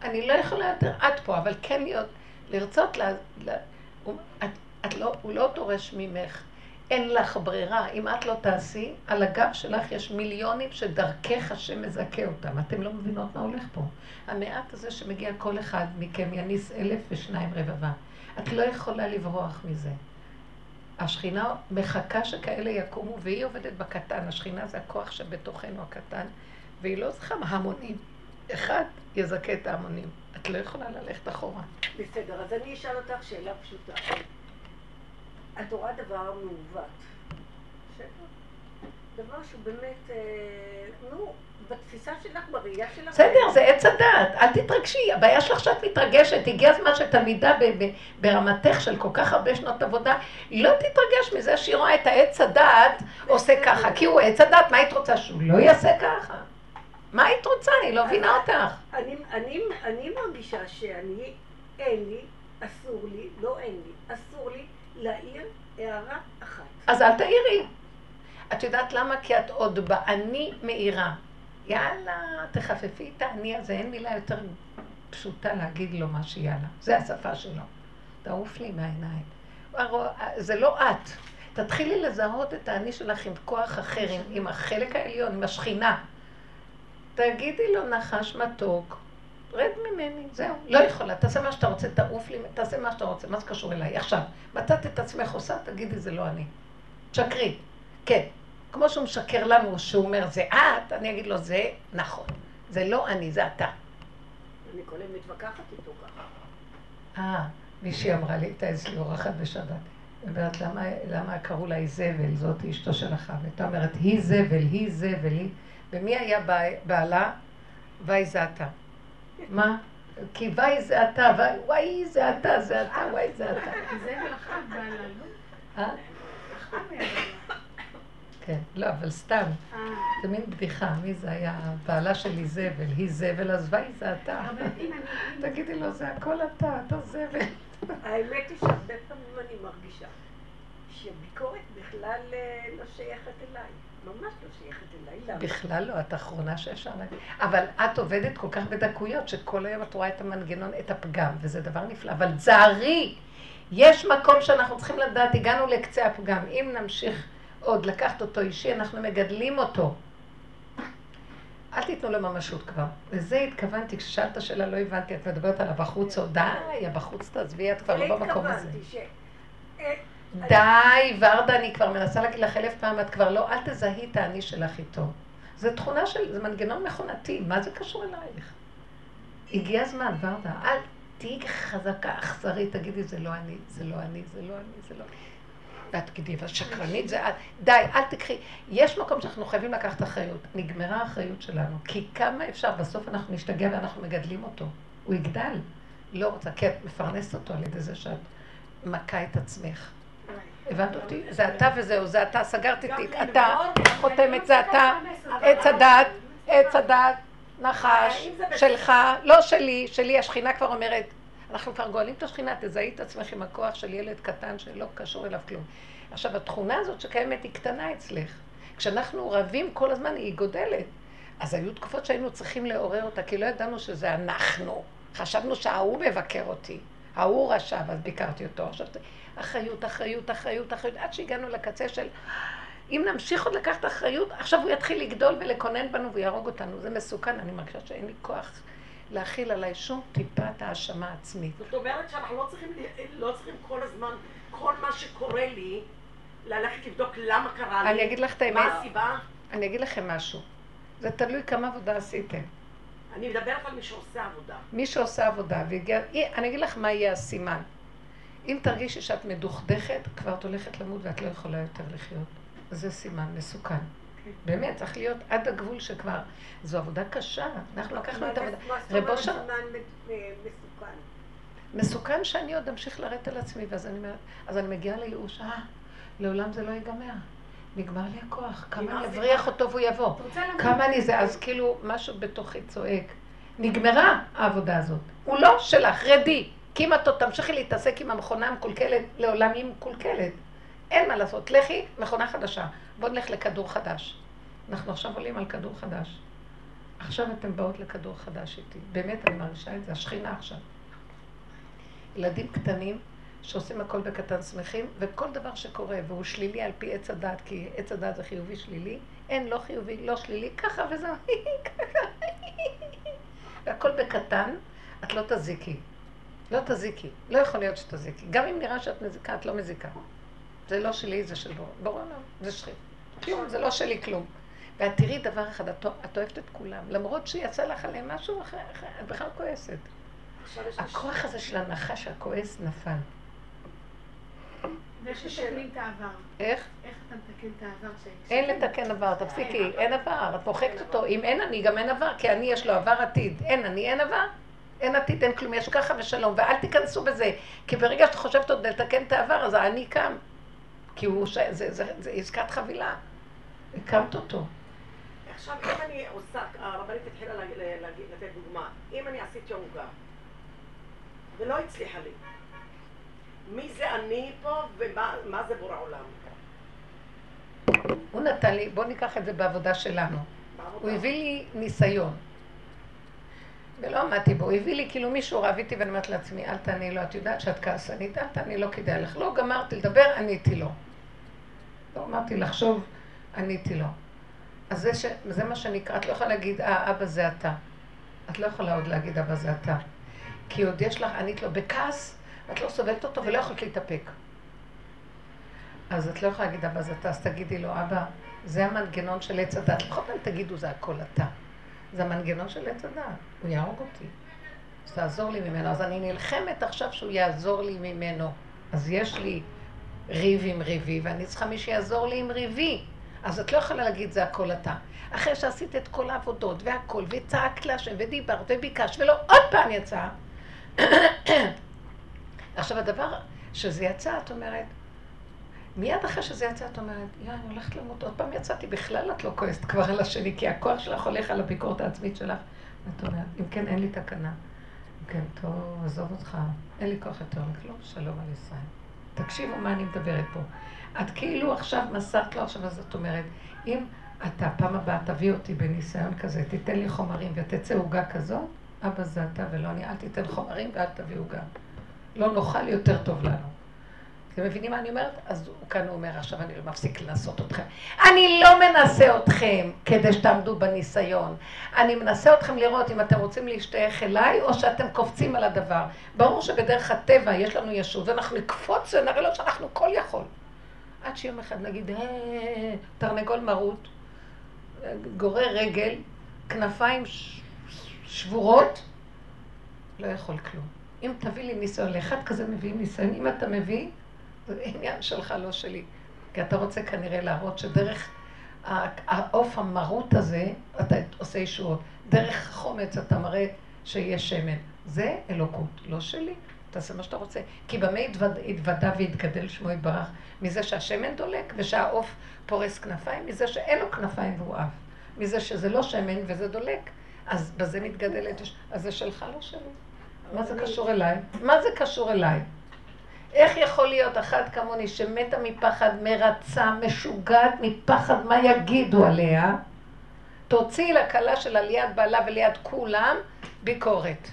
אני לא יכולה יותר עד פה, אבל כן לרצות הוא לא דורש ממך. אין לך ברירה. אם את לא תעשי, על הגב שלך יש מיליונים שדרכך השם מזכה אותם. אתם לא מבינות מה הולך פה. המעט הזה שמגיע כל אחד מכם יניס 1,002 רבבה. את לא יכולה לברוח מזה. השכינה מחכה שכאלה יקומו, והיא עובדת בקטן. השכינה זה הכוח שבתוכנו הקטן, והיא לא צריכה המונים. אחד יזכה את ההמונים. את לא יכולה ללכת אחורה. בסדר, אז אני אשאל אותך שאלה פשוטה. התורה דבר מעוות, דבר שהוא באמת, נו, בתפיסה שלך, בראייה שלך... בסדר, זה עץ הדעת, אל תתרגשי, הבעיה שלך שאת מתרגשת, הגיע הזמן שתמידה ברמתך של כל כך הרבה שנות עבודה, לא תתרגש מזה שהיא רואה את העץ הדעת עושה ככה, כי הוא עץ הדעת, מה היית רוצה? שהוא לא יעשה ככה. מה היית רוצה? אני לא מבינה אותך. אני מרגישה שאני, אין לי, אסור לי, לא אין לי, אסור לי להעיר הערה אחת. אז אל תעירי. את יודעת למה? כי את עוד בעני מאירה. יאללה, תחפפי את העני הזה, אין מילה יותר פשוטה להגיד לו מה שיאללה. זה השפה שלו. תעוף לי מהעיניים. זה לא את. תתחילי לזהות את העני שלך עם כוח אחר, עם החלק העליון, עם השכינה. תגידי לו נחש מתוק, רד ממני, זהו, לא יכולה, תעשה מה שאתה רוצה, תעוף לי, תעשה מה שאתה רוצה, מה זה קשור אליי? עכשיו, מתת את עצמך עושה, תגידי זה לא אני. שקרי, כן, כמו שהוא משקר לנו, שהוא אומר זה את, אני אגיד לו זה נכון, זה לא אני, זה אתה. אני כל היום מתווכחת איתו ככה. מישהי אמרה לי, הייתה איזו אורחת בשבת, ואומרת למה קראו לה איזבל, זאת אשתו של החב, הייתה אומרת היא זבל, היא זבל, היא... ומי היה בעלה? ואי זה אתה. מה? כי ואי זה אתה, ואי זה אתה, זה אתה, ואי זה אתה. זה מלאכת בעלה, לא? אה? אחלה מהבעלה. כן, לא, אבל סתם. זה מין בדיחה, מי זה היה? בעלה של איזבל, היא זבל, אז ואי זה אתה. תגידי לו, זה הכל אתה, אתה זבל. האמת היא שהרבה פעמים אני מרגישה שביקורת בכלל לא שייכת אליי. ממש לא שייכת אליי. בכלל לא, את האחרונה שאפשר להגיד. אבל את עובדת כל כך בדקויות, שכל היום את רואה את המנגנון, את הפגם, וזה דבר נפלא. אבל צערי, יש מקום שאנחנו צריכים לדעת, הגענו לקצה הפגם. אם נמשיך עוד לקחת אותו אישי, אנחנו מגדלים אותו. אל תיתנו לו ממשות כבר. וזה התכוונתי, כששאלת השאלה, לא הבנתי, את מדברת על הבחוץ, או די, הבחוץ תעזבי, את כבר לא במקום הזה. די, ורדה, אני כבר מנסה להגיד לך אלף פעם, את כבר לא, אל תזהי את העני שלך איתו. זה תכונה של, זה מנגנון מכונתי, מה זה קשור אלייך? הגיע הזמן, ורדה, אל תהיי חזקה, אכזרית, תגידי, זה לא אני, זה לא אני, זה לא אני, זה לא אני. ואת תגידי, והשקרנית זה את, די, אל תקחי. יש מקום שאנחנו חייבים לקחת אחריות, נגמרה האחריות שלנו, כי כמה אפשר, בסוף אנחנו נשתגע ואנחנו מגדלים אותו. הוא יגדל, לא רוצה, כי את מפרנסת אותו על ידי זה שאת מכה את עצמך. הבנת אותי? זה אתה וזהו, זה אתה, סגרתי תיק, אתה, חותמת, זה אתה, עץ הדעת, עץ הדעת, נחש, שלך, לא שלי, שלי, השכינה כבר אומרת, אנחנו כבר גואלים את השכינה, תזהי את עצמך עם הכוח של ילד קטן שלא קשור אליו כלום. עכשיו, התכונה הזאת שקיימת היא קטנה אצלך. כשאנחנו רבים כל הזמן היא גודלת. אז היו תקופות שהיינו צריכים לעורר אותה, כי לא ידענו שזה אנחנו. חשבנו שההוא מבקר אותי, ההוא רשב, אז ביקרתי אותו. עכשיו, אחריות, אחריות, אחריות, אחריות, עד שהגענו לקצה של אם נמשיך עוד לקחת אחריות, עכשיו הוא יתחיל לגדול ולקונן בנו ויהרוג אותנו, זה מסוכן, אני מרגישה שאין לי כוח להכיל עליי שום טיפת האשמה עצמית. זאת אומרת שאנחנו לא צריכים כל הזמן, כל מה שקורה לי, ללכת לבדוק למה קרה לי, אני אגיד לך את האמת, מה הסיבה? אני אגיד לכם משהו, זה תלוי כמה עבודה עשיתם. אני מדברת על מי שעושה עבודה. מי שעושה עבודה, אני אגיד לך מה יהיה הסימן. אם תרגישי שאת מדוכדכת, כבר את הולכת למות ואת לא יכולה יותר לחיות. זה סימן מסוכן. באמת, צריך להיות עד הגבול שכבר... זו עבודה קשה, אנחנו לקחנו את עבודה. מה זאת אומרת סימן מסוכן? מסוכן שאני עוד אמשיך לרדת על עצמי, ואז אני מגיעה לייאוש, לעולם זה לא ייגמר. נגמר לי הכוח, כמה אני אבריח אותו והוא יבוא. כמה אני זה, אז כאילו משהו בתוכי צועק. נגמרה העבודה הזאת. הוא לא שלך, רדי. כי אם את תמשיכי להתעסק עם המכונה המקולקלת, לעולם היא מקולקלת. אין מה לעשות. לכי, מכונה חדשה. בואו נלך לכדור חדש. אנחנו עכשיו עולים על כדור חדש. עכשיו אתם באות לכדור חדש איתי. באמת, אני מרגישה את זה. השכינה עכשיו. ילדים קטנים שעושים הכל בקטן שמחים, וכל דבר שקורה, והוא שלילי על פי עץ הדעת, כי עץ הדעת זה חיובי שלילי, אין לא חיובי, לא שלילי, ככה וזהו. והכל בקטן, את לא תזיקי. לא תזיקי, לא יכול להיות שתזיקי. גם אם נראה שאת מזיקה, את לא מזיקה. זה לא שלי, זה של בורא עולם, זה שכי. כלום, זה לא שלי כלום. ואת תראי דבר אחד, את אוהבת את כולם, למרות שיצא לך עליהם משהו אחר, את בכלל כועסת. הכוח הזה של הנחש הכועס נפל. זה שתקנים את העבר. איך? איך אתה מתקן את העבר? אין לתקן עבר, תפסיקי, אין עבר. את מוחקת אותו, אם אין אני, גם אין עבר, כי אני יש לו עבר עתיד. אין אני, אין עבר. אין עתיד, אין כלום, יש ככה ושלום, ואל תיכנסו בזה, כי ברגע שאת חושבת עוד לתקן את העבר, אז אני קם, כי זה עסקת חבילה, הקמת אותו. עכשיו, אם אני עושה, הרבנית התחילה לתת דוגמה, אם אני עשיתי יוגה, ולא הצליחה לי, מי זה אני פה ומה זה בורא עולם? הוא נתן לי, בוא ניקח את זה בעבודה שלנו, הוא הביא לי ניסיון. ולא עמדתי בו, הביא לי כאילו מישהו רעביתי ואני אמרתי לעצמי, אל תעני לו, את יודעת שאת כעסנית, אל תעני לו כדאי לך, לא גמרתי לדבר, עניתי לו. לא אמרתי לחשוב, עניתי לו. אז זה מה שנקרא, את לא יכולה להגיד, אבא זה אתה. את לא יכולה עוד להגיד, אבא זה אתה. כי עוד יש לך, ענית לו בכעס, את לא סובלת אותו ולא יכולת להתאפק. אז את לא יכולה להגיד, אבא זה אתה, אז תגידי לו, אבא, זה המנגנון של עץ הדת. לכל פעם תגידו, זה הכל אתה. זה המנגנון של עץ הדעת, הוא יהרוג אותי, אז תעזור לי ממנו, אז אני נלחמת עכשיו שהוא יעזור לי ממנו, אז יש לי ריב עם ריבי ואני צריכה מי שיעזור לי עם ריבי, אז את לא יכולה להגיד זה הכל אתה, אחרי שעשית את כל העבודות והכל וצעקת להשם ודיברת וביקשת ולא עוד פעם יצא, עכשיו הדבר שזה יצא את אומרת, מיד אחרי שזה יצא, את אומרת, אני הולכת למות, עוד פעם יצאתי, בכלל את לא כועסת כבר על השני, כי הכוח שלך הולך על הביקורת העצמית שלך. ואת אומרת, אם כן, אין לי תקנה. אם כן, טוב, עזוב אותך, אין לי כוח יותר מכלום, שלום על ישראל. תקשיבו מה אני מדברת פה. את כאילו עכשיו מסרת לו, עכשיו אז את אומרת, אם אתה פעם הבאה תביא אותי בניסיון כזה, תיתן לי חומרים ותצא הוגה כזאת, אבא זה אתה ולא אני, אל תיתן חומרים ואל תביא הוגה. לא נאכל יותר טוב לנו. אתם מבינים מה אני אומרת? אז כאן הוא אומר, עכשיו אני לא מפסיק לנסות אתכם. אני לא מנסה אתכם כדי שתעמדו בניסיון. אני מנסה אתכם לראות אם אתם רוצים להשתייך אליי, או שאתם קופצים על הדבר. ברור שבדרך הטבע יש לנו ישות, ואנחנו נקפוץ ונראה לו שאנחנו כל יכול. עד שיום אחד נגיד, תרנגול מרות, גורר רגל, כנפיים שבורות, לא יכול כלום. אם תביא לי ניסיון, לאחד כזה מביאים ניסיון, אם אתה מביא, זה עניין שלך, לא שלי. כי אתה רוצה כנראה להראות שדרך העוף המרות הזה, אתה עושה ישועות. דרך חומץ אתה מראה שיש שמן. זה אלוקות, לא שלי. תעשה מה שאתה רוצה. כי במה התוודע והתגדל שמו יתברך? מזה שהשמן דולק ושהעוף פורס כנפיים, מזה שאין לו כנפיים והוא עף. מזה שזה לא שמן וזה דולק. אז בזה מתגדלת. אז זה שלך, לא שלי. מה זה קשור אליי? מה זה קשור אליי? איך יכול להיות אחת כמוני שמתה מפחד, מרצה, משוגעת מפחד, מה יגידו עליה? תוציא לקלה שלה ליד בעלה וליד כולם ביקורת.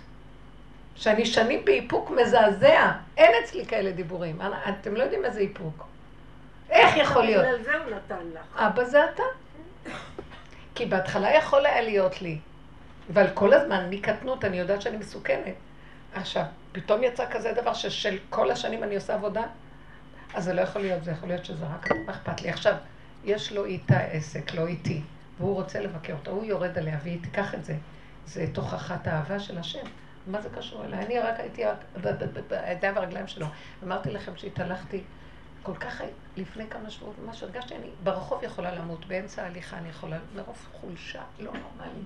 שאני שנים באיפוק מזעזע. אין אצלי כאלה דיבורים. אתם לא יודעים איזה איפוק. איך יכול להיות? על זה הוא נתן לך. אבא זה אתה? כי בהתחלה יכול היה להיות לי. אבל כל הזמן מקטנות, אני יודעת שאני מסוכנת. עכשיו, פתאום יצא כזה דבר ששל כל השנים אני עושה עבודה, אז זה לא יכול להיות, זה יכול להיות שזה רק אכפת לי. עכשיו, יש לו איתה עסק, לא איתי, והוא רוצה לבקר אותה, הוא יורד עליה והיא תיקח את זה. זה תוכחת האהבה של השם. מה זה קשור אליי? אני רק הייתי בידיים ורגליים שלו. אמרתי לכם שהתהלכתי כל כך לפני כמה שבועות, ממש הרגשתי, אני ברחוב יכולה למות, באמצע ההליכה אני יכולה, מרוב חולשה, לא נורמלי.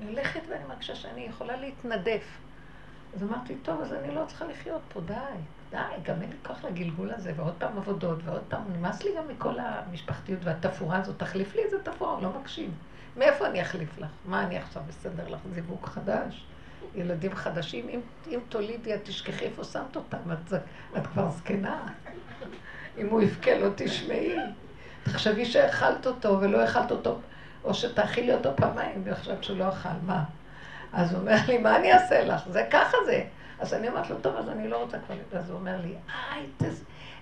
אני הולכת ואני מרגישה שאני יכולה להתנדף. אז אמרתי, טוב, אז אני לא צריכה לחיות פה, די, די, גם אין לי כוח לגלגול הזה, ועוד פעם עבודות, ועוד פעם, נמאס לי גם מכל המשפחתיות והתפורה הזאת, תחליף לי איזה תפורה, הוא לא מקשיב. מאיפה אני אחליף לך? מה אני עכשיו בסדר לך? זיווג חדש, ילדים חדשים, אם תולידי, את תשכחי איפה שמת אותם, את כבר זקנה. אם הוא יבכה, לא תשמעי. תחשבי שאכלת אותו ולא אכלת אותו, או שתאכילי אותו פעמיים, ועכשיו שהוא לא אכל, מה? אז הוא אומר לי, מה אני אעשה לך? זה ככה זה. אז אני אומרת לו, טוב, אז אני לא רוצה כבר לדעת. אז הוא אומר לי,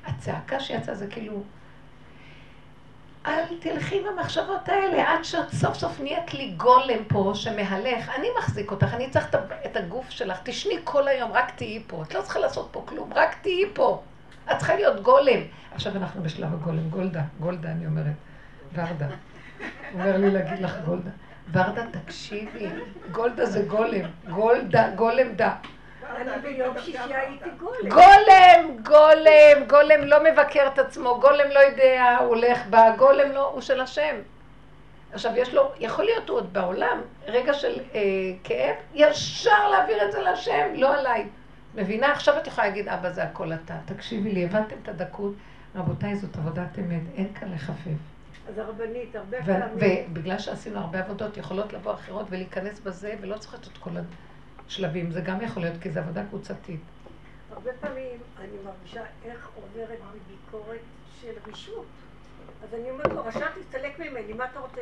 הצעקה שיצאה זה כאילו, אל תלכי במחשבות האלה, עד שאת סוף סוף נהיית לי גולם פה שמהלך, אני מחזיק אותך, אני צריך את הגוף שלך, תשני כל היום, רק תהיי פה. את לא צריכה לעשות פה כלום, רק תהיי פה. את צריכה להיות גולם. עכשיו אנחנו בשלב הגולם, גולדה אני אומרת, ורדה. הוא אומר לי להגיד לך גולדה. ורדה, תקשיבי, גולדה זה גולם, גולדה, גולמדה. אני ביום שישי הייתי גולם. גולם, גולם, גולם לא מבקר את עצמו, גולם לא יודע, הוא הולך בה, גולם לא, הוא של השם. עכשיו יש לו, יכול להיות הוא עוד בעולם, רגע של כאב, ישר להעביר את זה להשם, לא עליי. מבינה? עכשיו את יכולה להגיד, אבא זה הכל אתה, תקשיבי לי, הבנתם את הדקות, רבותיי זאת עבודת אמת, אין כאן לחפף. אז הרבנית, הרבה פעמים. ובגלל שעשינו הרבה עבודות, יכולות לבוא אחרות ולהיכנס בזה, ולא צריכה את כל השלבים, זה גם יכול להיות, כי זו עבודה קבוצתית. הרבה פעמים אני מרגישה איך עוברת מביקורת של רשות. אז אני אומרת לו, רשע תסתלק ממני, מה אתה רוצה?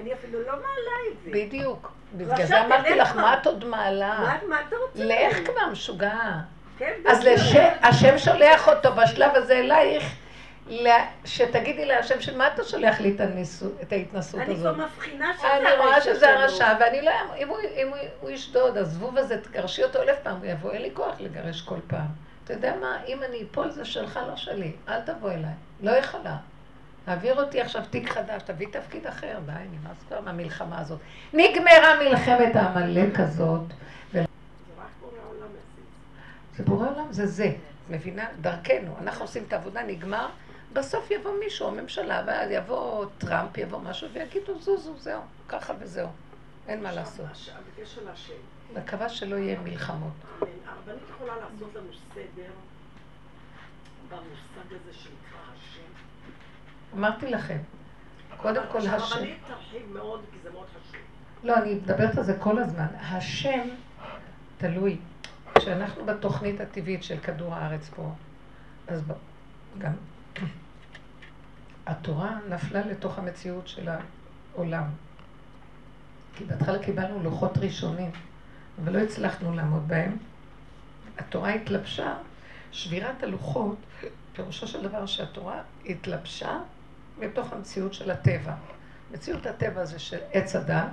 אני אפילו לא מעלה את זה. בדיוק. בגלל זה אמרתי לך, מה את עוד מעלה? מה אתה רוצה? לך כבר משוגעה. אז השם שולח אותו בשלב הזה אלייך, שתגידי להשם של מה אתה שולח לי את ההתנסות הזאת. אני כבר מבחינה שזה הרשע. אני רואה שזה הרשע, ואני לא... אם הוא ישדוד, הזבוב הזה, תגרשי אותו אלף פעם, הוא יבוא, אין לי כוח לגרש כל פעם. אתה יודע מה? אם אני אפול, זה שלך לא שלי. אל תבוא אליי. לא יכולה. תעביר אותי עכשיו תיק חדש, תביא תפקיד אחר, די, נמאס כבר מהמלחמה הזאת. נגמרה מלחמת העמלק הזאת. זה רק בורא עולם מציץ. זה בורא עולם, זה זה. מבינה? דרכנו. אנחנו עושים את העבודה, נגמר. בסוף יבוא מישהו, הממשלה, יבוא טראמפ, יבוא משהו, ויגידו זוזו, זהו, ככה וזהו. אין מה לעשות. בקשר להשם. בקווה שלא יהיה מלחמות. הרבנית יכולה לעשות לנו סדר במושג הזה שנקרא השם. אמרתי לכם, קודם כל השם... הרבנית תרחיב מאוד, כי זה מאוד חשוב. לא, אני מדברת על זה כל הזמן. השם תלוי. כשאנחנו בתוכנית הטבעית של כדור הארץ פה, אז גם התורה נפלה לתוך המציאות של העולם. כי בהתחלה קיבלנו לוחות ראשונים, אבל לא הצלחנו לעמוד בהם. התורה התלבשה, שבירת הלוחות, פירושו של דבר שהתורה התלבשה מתוך המציאות של הטבע. מציאות הטבע זה של עץ הדת,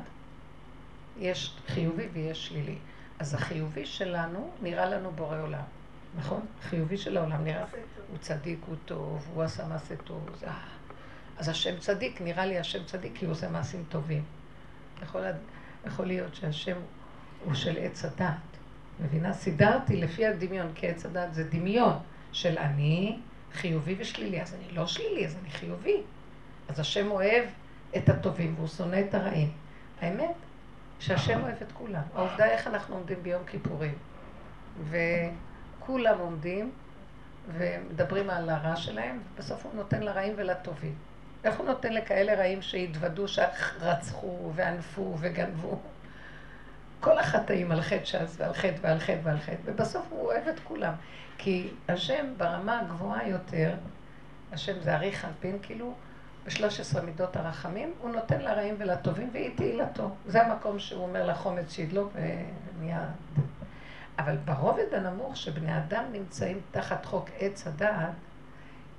יש חיובי ויש שלילי. אז החיובי שלנו נראה לנו בורא עולם, נכון? החיובי של העולם נראה, הוא צדיק, הוא טוב, הוא עשה מעשה טוב. אז השם צדיק, נראה לי השם צדיק כי הוא עושה מעשים טובים. יכול להיות שהשם הוא של עץ הדת. מבינה? סידרתי לפי הדמיון, כי עץ הדת זה דמיון. של אני חיובי ושלילי, אז אני לא שלילי, אז אני חיובי. אז השם אוהב את הטובים והוא שונא את הרעים. האמת שהשם אוהב את כולם. העובדה איך אנחנו עומדים ביום כיפורים. וכולם עומדים ומדברים על הרע שלהם, ובסוף הוא נותן לרעים ולטובים. איך הוא נותן לכאלה רעים שהתוודו, שרצחו וענפו וגנבו? כל החטאים על חטא ש"ס ועל חטא ועל חטא ועל חטא, ובסוף הוא אוהב את כולם. כי השם ברמה הגבוהה יותר, השם זה אריך אנפין, כאילו, ב-13 מידות הרחמים, הוא נותן לרעים ולטובים והיא תהילתו. זה המקום שהוא אומר לחומץ שידלוק ונהיה... אבל ברובד הנמוך שבני אדם נמצאים תחת חוק עץ הדעת,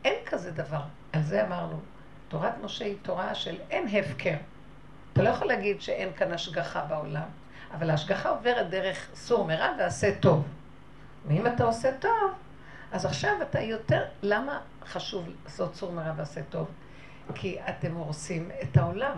אין כזה דבר. על זה אמרנו, תורת משה היא תורה של אין הפקר. אתה לא יכול להגיד שאין כאן השגחה בעולם, אבל ההשגחה עוברת דרך סור מרע ועשה טוב. ואם אתה עושה טוב, אז עכשיו אתה יותר... למה חשוב לעשות סור מרע ועשה טוב? כי אתם הורסים את העולם.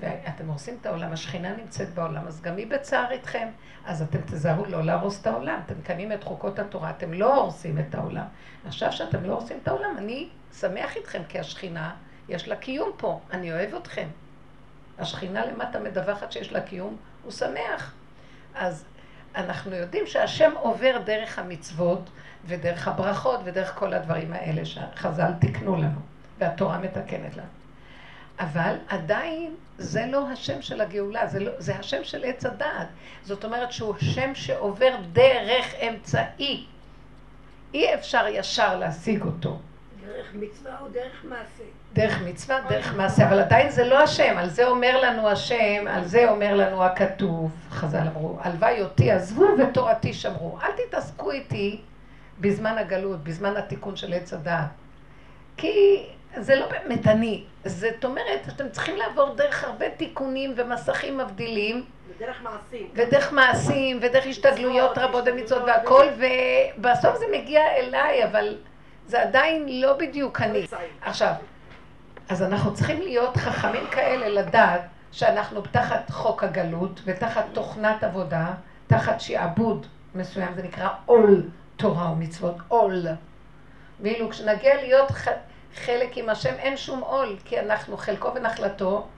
ואתם הורסים את העולם, השכינה נמצאת בעולם, אז גם היא בצער איתכם. אז אתם תזהרו לא להרוס את העולם. אתם קיימים את חוקות התורה, אתם לא הורסים את העולם. עכשיו שאתם לא הורסים את העולם, אני שמח איתכם, כי השכינה יש לה קיום פה. אני אוהב אתכם. השכינה למטה מדווחת שיש לה קיום, הוא שמח. אז אנחנו יודעים שהשם עובר דרך המצוות ודרך הברכות ודרך כל הדברים האלה שחז"ל תקנו לנו והתורה מתקנת לנו. אבל עדיין זה לא השם של הגאולה, זה השם של עץ הדעת. זאת אומרת שהוא השם שעובר דרך אמצעי. אי אפשר ישר להשיג אותו. דרך מצווה או דרך מעשה. דרך מצווה, דרך מעשה, אבל עדיין זה לא השם, על זה אומר לנו השם, על זה אומר לנו הכתוב, חז"ל אמרו, הלוואי אותי עזבו ותורתי שמרו, אל תתעסקו איתי בזמן הגלות, בזמן התיקון של עץ הדעת, כי זה לא באמת אני, זאת אומרת, אתם צריכים לעבור דרך הרבה תיקונים ומסכים מבדילים, ודרך מעשים, ודרך השתדלויות רבות ומצוות והכל, ובסוף זה מגיע אליי, אבל זה עדיין לא בדיוק אני. עכשיו, אז אנחנו צריכים להיות חכמים כאלה לדעת שאנחנו תחת חוק הגלות ותחת תוכנת עבודה, תחת שעבוד מסוים, זה נקרא עול תורה ומצוות, עול. ואילו כשנגיע להיות חלק עם השם, אין שום עול, כי אנחנו חלקו ונחלתו,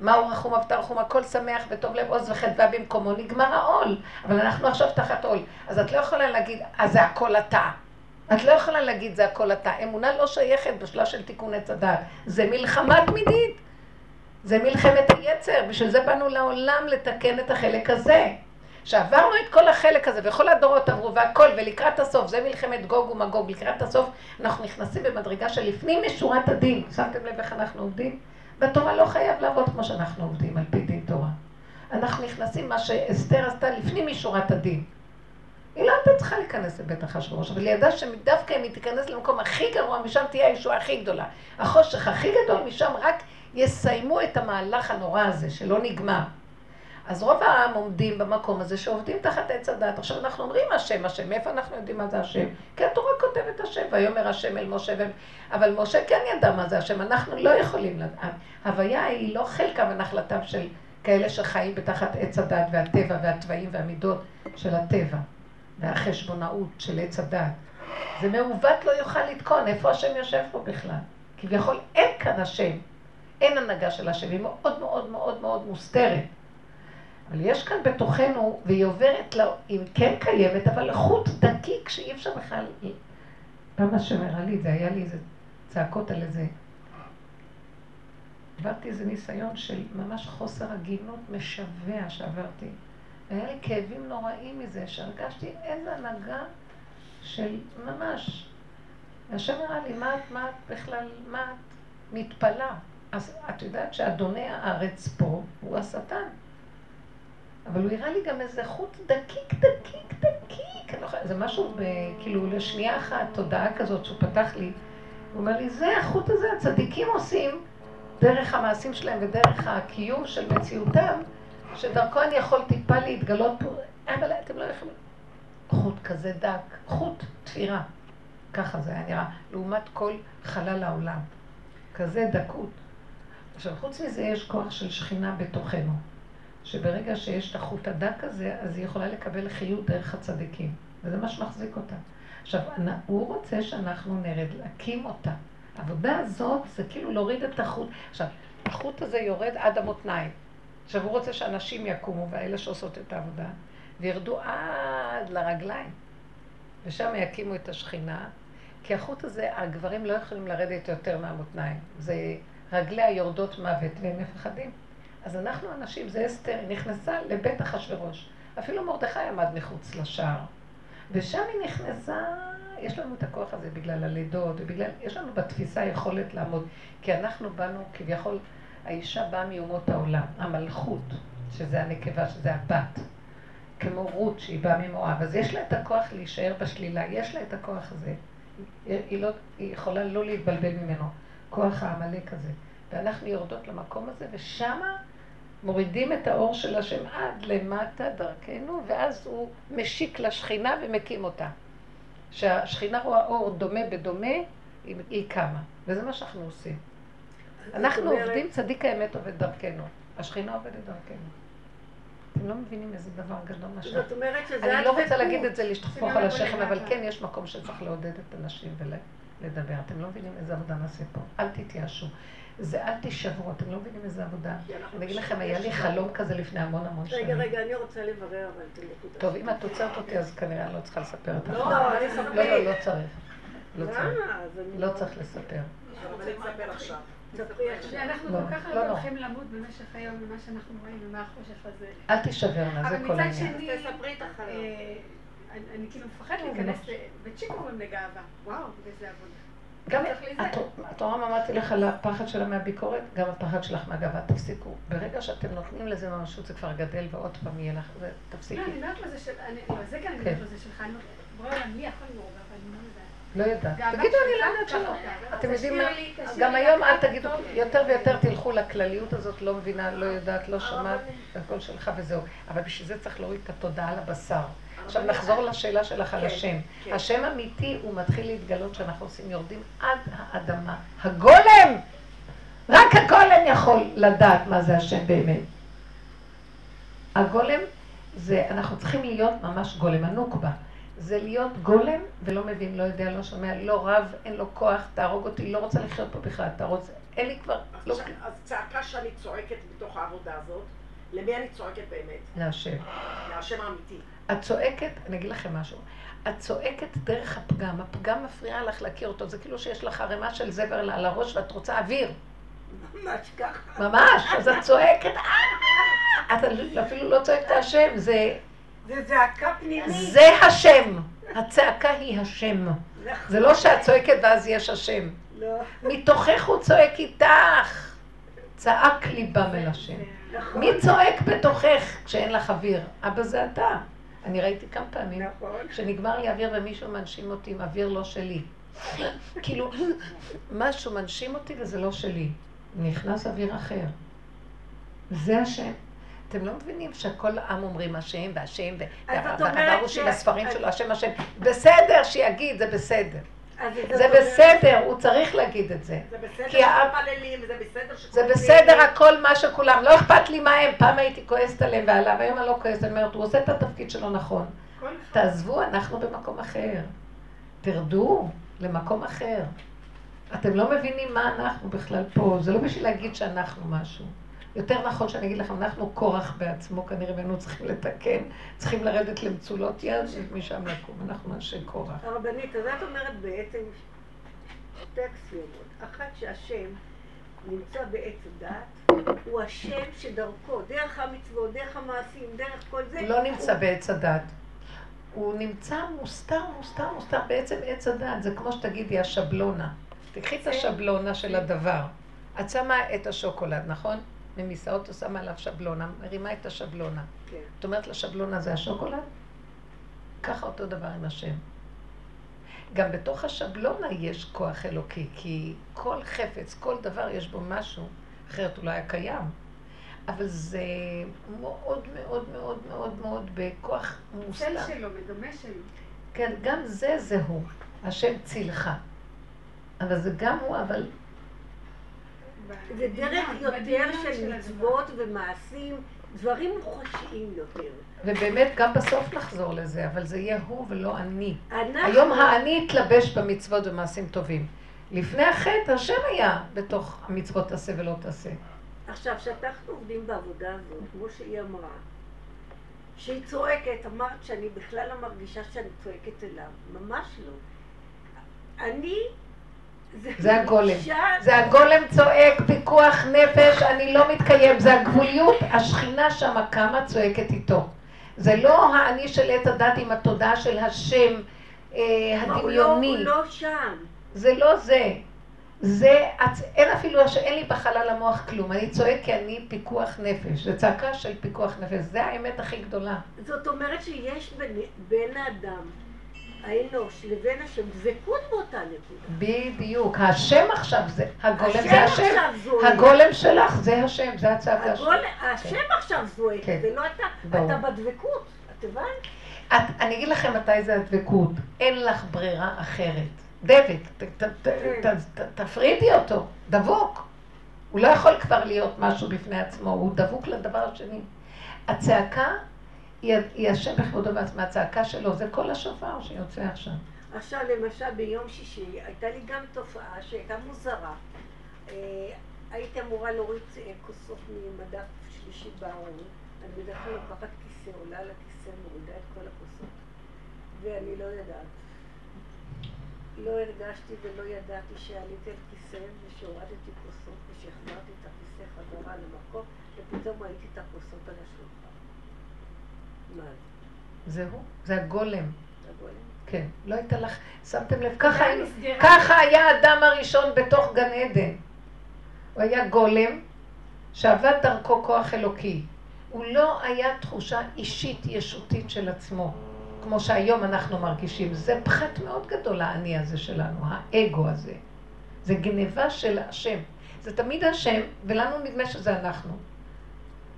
מהו רחום אבטר רחום, הכל שמח וטוב לב עוז וחדווה במקומו, נגמר העול. אבל אנחנו עכשיו תחת עול, אז את לא יכולה להגיד, אז זה הכל אתה. את לא יכולה להגיד, זה הכל אתה. אמונה לא שייכת בשלב של תיקון הצדד. זה מלחמה תמידית. זה מלחמת היצר, בשביל זה באנו לעולם לתקן את החלק הזה. שעברנו את כל החלק הזה, וכל הדורות עברו והכל, ולקראת הסוף, זה מלחמת גוג ומגוג, לקראת הסוף אנחנו נכנסים במדרגה של לפנים משורת הדין. שמתם לב איך אנחנו עובדים? בתורה לא חייב לעבוד כמו שאנחנו עובדים על פי דין תורה. אנחנו נכנסים מה שאסתר עשתה לפנים משורת הדין. היא לא הייתה צריכה להיכנס לבית אחשוורוש, אבל היא ידעה שדווקא אם היא תיכנס למקום הכי גרוע, משם תהיה הישועה הכי גדולה. החושך הכי גדול, משם רק יסיימו את המהלך הנורא הזה, שלא נגמר. אז רוב העם עומדים במקום הזה שעובדים תחת עץ הדת. עכשיו אנחנו אומרים השם, השם, איפה אנחנו יודעים מה זה השם? כי התורה כותבת השם, ויאמר השם אל משה, אבל משה כן ידע מה זה השם, אנחנו לא יכולים לדעת. ההוויה היא לא חלקה ונחלתם של כאלה שחיים בתחת עץ הדת והטבע והטבעים והמידות של הטבע, והחשבונאות של עץ הדת. זה מעוות לא יוכל לתקון, איפה השם יושב פה בכלל? כביכול אין כאן השם, אין הנהגה של השם, היא מאוד מאוד מאוד מאוד מוסתרת. אבל יש כאן בתוכנו, והיא עוברת לה, היא כן קיימת, אבל חוט דקיק שאי אפשר בכלל. פעם השמרה לי, זה היה לי איזה צעקות על איזה. עברתי איזה ניסיון של ממש חוסר הגינות משווה שעברתי. היה לי כאבים נוראים מזה, שהרגשתי איזה הנהגה של ממש. השמרה לי, מה את בכלל, מה את מתפלה? אז את יודעת שאדוני הארץ פה הוא השטן. אבל הוא הראה לי גם איזה חוט דקיק, דקיק, דקיק. זה משהו כאילו לשנייה אחת, תודעה כזאת שהוא פתח לי. הוא אומר לי, זה החוט הזה, הצדיקים עושים דרך המעשים שלהם ודרך הקיום של מציאותם, שדרכו אני יכול טיפה להתגלות פה. אבל אתם לא יכולים. חוט כזה דק, חוט תפירה. ככה זה היה נראה, לעומת כל חלל העולם. כזה דקות. עכשיו, חוץ מזה יש כוח של שכינה בתוכנו. שברגע שיש את החוט הדק הזה, אז היא יכולה לקבל חיות דרך הצדיקים. וזה מה שמחזיק אותה. עכשיו, הוא רוצה שאנחנו נרד, להקים אותה. העבודה הזאת זה כאילו להוריד את החוט. עכשיו, החוט הזה יורד עד המותניים. עכשיו, הוא רוצה שאנשים יקומו, והאלה שעושות את העבודה, וירדו עד לרגליים. ושם יקימו את השכינה, כי החוט הזה, הגברים לא יכולים לרדת יותר מהמותניים. זה רגליה יורדות מוות, והם מפחדים. אז אנחנו אנשים, זה אסתר, נכנסה לבית אחשוורוש. אפילו מרדכי עמד מחוץ לשער. ושם היא נכנסה, יש לנו את הכוח הזה בגלל הלידות, ובגלל, יש לנו בתפיסה יכולת לעמוד. כי אנחנו באנו, כביכול, האישה באה מאומות העולם, המלכות, שזה הנקבה, שזה הבת. כמו רות שהיא באה ממואב, אז יש לה את הכוח להישאר בשלילה, יש לה את הכוח הזה. היא יכולה לא להתבלבל ממנו, כוח העמלק הזה. ואנחנו יורדות למקום הזה, ושם מורידים את האור של השם עד למטה דרכנו, ואז הוא משיק לשכינה ומקים אותה. שהשכינה רואה אור דומה בדומה, היא קמה. וזה מה שאנחנו עושים. אנחנו עובדים, צדיק האמת עובד דרכנו. השכינה עובדת דרכנו. אתם לא מבינים איזה דבר גדול מה שאנחנו. זאת אומרת שזה... אני לא רוצה להגיד את זה, להשתפוך על השכם, אבל כן יש מקום שצריך לעודד את אנשים ולדבר. אתם לא מבינים איזה עבודה נעשה פה. אל תתייאשו. זה אל תישברו, אתם לא מבינים איזה עבודה. אני אגיד לכם, היה לי חלום כזה לפני המון המון שנים. רגע, אני רוצה לברר, אבל אתם נקודה. טוב, אם את עוצרת אותי, אז כנראה אני לא צריכה לספר את החלום. לא, אני ספר. לא צריך. לא צריך לספר. אני אספר עכשיו. אנחנו כל כך הרבה הולכים למות במשך היום ממה שאנחנו רואים, ממה החושך הזה. אל תישברנה, זה כל העניין. אבל מצד שני, אני כאילו מפחדת להיכנס בצ'יקורים לגאווה. וואו, איזה עבודה. גם התורה אמרתי לך על הפחד שלה מהביקורת, גם הפחד שלך מהגאווה, תפסיקו. ברגע שאתם נותנים לזה ממשות, זה כבר גדל ועוד פעם יהיה לך, זה תפסיקי. לא, אני אומרת לו זה שלך, אני אומרת לו, מי יכול לראות, אבל אני לא יודעת. לא יודעת. תגידו, אני לא יודעת שלא. אתם יודעים מה, גם היום אל תגידו, יותר ויותר תלכו לכלליות הזאת, לא מבינה, לא יודעת, לא שמעת, הכל שלך וזהו. אבל בשביל זה צריך להוריד את התודעה לבשר. עכשיו נחזור לשאלה שלך על השם. השם אמיתי הוא מתחיל להתגלות שאנחנו עושים, יורדים עד האדמה. הגולם! רק הגולם יכול לדעת מה זה השם באמת. הגולם זה, אנחנו צריכים להיות ממש גולם, הנוקבה. זה להיות גולם ולא מבין, לא יודע, לא שומע, לא רב, אין לו כוח, תהרוג אותי, לא רוצה לחיות פה בכלל, אתה רוצה, אין לי כבר... אז צעקה שאני צועקת בתוך העבודה הזאת, למי אני צועקת באמת? להשם. להשם האמיתי. את צועקת, אני אגיד לכם משהו, את צועקת דרך הפגם, הפגם מפריע לך להכיר אותו, זה כאילו שיש לך רמה של זבר על הראש ואת רוצה אוויר. ממש ככה. ממש, אז את צועקת, את אפילו לא צועקת השם, זה... זה זעקה פנימית. זה השם, הצעקה היא השם. זה לא שאת צועקת ואז יש השם. לא. מתוכך הוא צועק איתך, צעק ליבם אל השם. מי צועק בתוכך כשאין לך אוויר? אבא זה אתה. אני ראיתי כמה פעמים, כשנגמר לי אוויר ומישהו מנשים אותי עם אוויר לא שלי. כאילו, משהו מנשים אותי וזה לא שלי. נכנס אוויר אחר. זה השם. אתם לא מבינים שכל העם אומרים השם והשם והדרושים הספרים שלו, השם השם. בסדר שיגיד, זה בסדר. זה בסדר, הוא צריך להגיד את זה. זה בסדר שמפללים, זה בסדר שקוראים. זה בסדר הכל מה שכולם, לא אכפת לי מה הם. פעם הייתי כועסת עליהם ועליו, היום אני לא כועסת, אני אומרת, הוא עושה את התפקיד שלו נכון. תעזבו, אנחנו במקום אחר. תרדו למקום אחר. אתם לא מבינים מה אנחנו בכלל פה, זה לא בשביל להגיד שאנחנו משהו. יותר נכון שאני אגיד לכם, אנחנו כורח בעצמו, כנראה בנו צריכים לתקן, צריכים לרדת למצולות יד, משם לקום, אנחנו אנשי כורח. הרבנית, אז את אומרת בעצם שתי אקסיומות. אחת שהשם נמצא בעץ הדת, הוא השם שדרכו, דרך המצוות, דרך המעשים, דרך כל זה. הוא לא נמצא בעץ הדת. הוא נמצא מוסתר, מוסתר, מוסתר בעצם עץ הדת. זה כמו שתגידי, השבלונה. תקחי את השבלונה של הדבר. את שמה את השוקולד, נכון? ממיסה אותו, שמה עליו שבלונה, מרימה את השבלונה. כן. את אומרת לשבלונה, זה השוקולד? ככה אותו דבר עם השם. גם בתוך השבלונה יש כוח אלוקי, כי כל חפץ, כל דבר יש בו משהו, אחרת אולי הקיים. אבל זה מאוד מאוד מאוד מאוד מאוד בכוח מוסלם. צל שלו, מדמה שלו. כן, גם זה הוא. השם צילך. אבל זה גם הוא, אבל... זה דרך יותר של מצוות ומעשים, דברים מוחשיים יותר. ובאמת גם בסוף נחזור לזה, אבל זה יהיה הוא ולא אני. היום האני התלבש במצוות ומעשים טובים. לפני החטא, השם היה בתוך המצוות תעשה ולא תעשה. עכשיו, כשאנחנו עובדים בעבודה הזאת, כמו שהיא אמרה, שהיא צועקת, אמרת שאני בכלל לא מרגישה שאני צועקת אליו. ממש לא. אני... זה הגולם, זה הגולם צועק, פיקוח נפש, אני לא מתקיים, זה הגבוליות, השכינה שם כמה צועקת איתו. זה לא האני של עת הדת עם התודעה של השם הדמיוני. הוא לא שם. זה לא זה. זה, אין אפילו, שאין לי בחלל המוח כלום, אני צועק כי אני פיקוח נפש, זה צעקה של פיקוח נפש, זה האמת הכי גדולה. זאת אומרת שיש בין האדם. האנוש לבין השם, דבקות באותה נקודה. בדיוק. השם עכשיו זה, הגולם זה השם. השם עכשיו זוהק. הגולם שלך זה השם, זה הצעקה שלך. השם עכשיו זוהק, זה לא אתה. אתה בדבקות, את הבנת? אני אגיד לכם מתי זה הדבקות. אין לך ברירה אחרת. דבק, תפרידי אותו, דבוק. הוא לא יכול כבר להיות משהו בפני עצמו, הוא דבוק לדבר השני. הצעקה, היא השם בכבודו בעצמה, הצעקה שלו, זה כל השופר שיוצא עכשיו. עכשיו, למשל, ביום שישי, הייתה לי גם תופעה שהייתה מוזרה. הייתי אמורה להוריד כוסות ממדף שלישי בארון, אני בדרך כלל לוקחת כיסא, עולה על הכיסא, מורידה את כל הכוסות. ואני לא ידעת. לא הרגשתי ולא ידעתי שעליתי על כיסא ושהורדתי כוסות ושהחזרתי את הכיסא חזרה למקום, ופתאום ראיתי את הכוסות על השולחן. זהו, זה הגולם. כן, לא הייתה לך, שמתם לב, ככה היה האדם הראשון בתוך גן עדן. הוא היה גולם שעבד דרכו כוח אלוקי. הוא לא היה תחושה אישית ישותית של עצמו, כמו שהיום אנחנו מרגישים. זה פחת מאוד גדול, האני הזה שלנו, האגו הזה. זה גניבה של השם. זה תמיד השם, ולנו נדמה שזה אנחנו.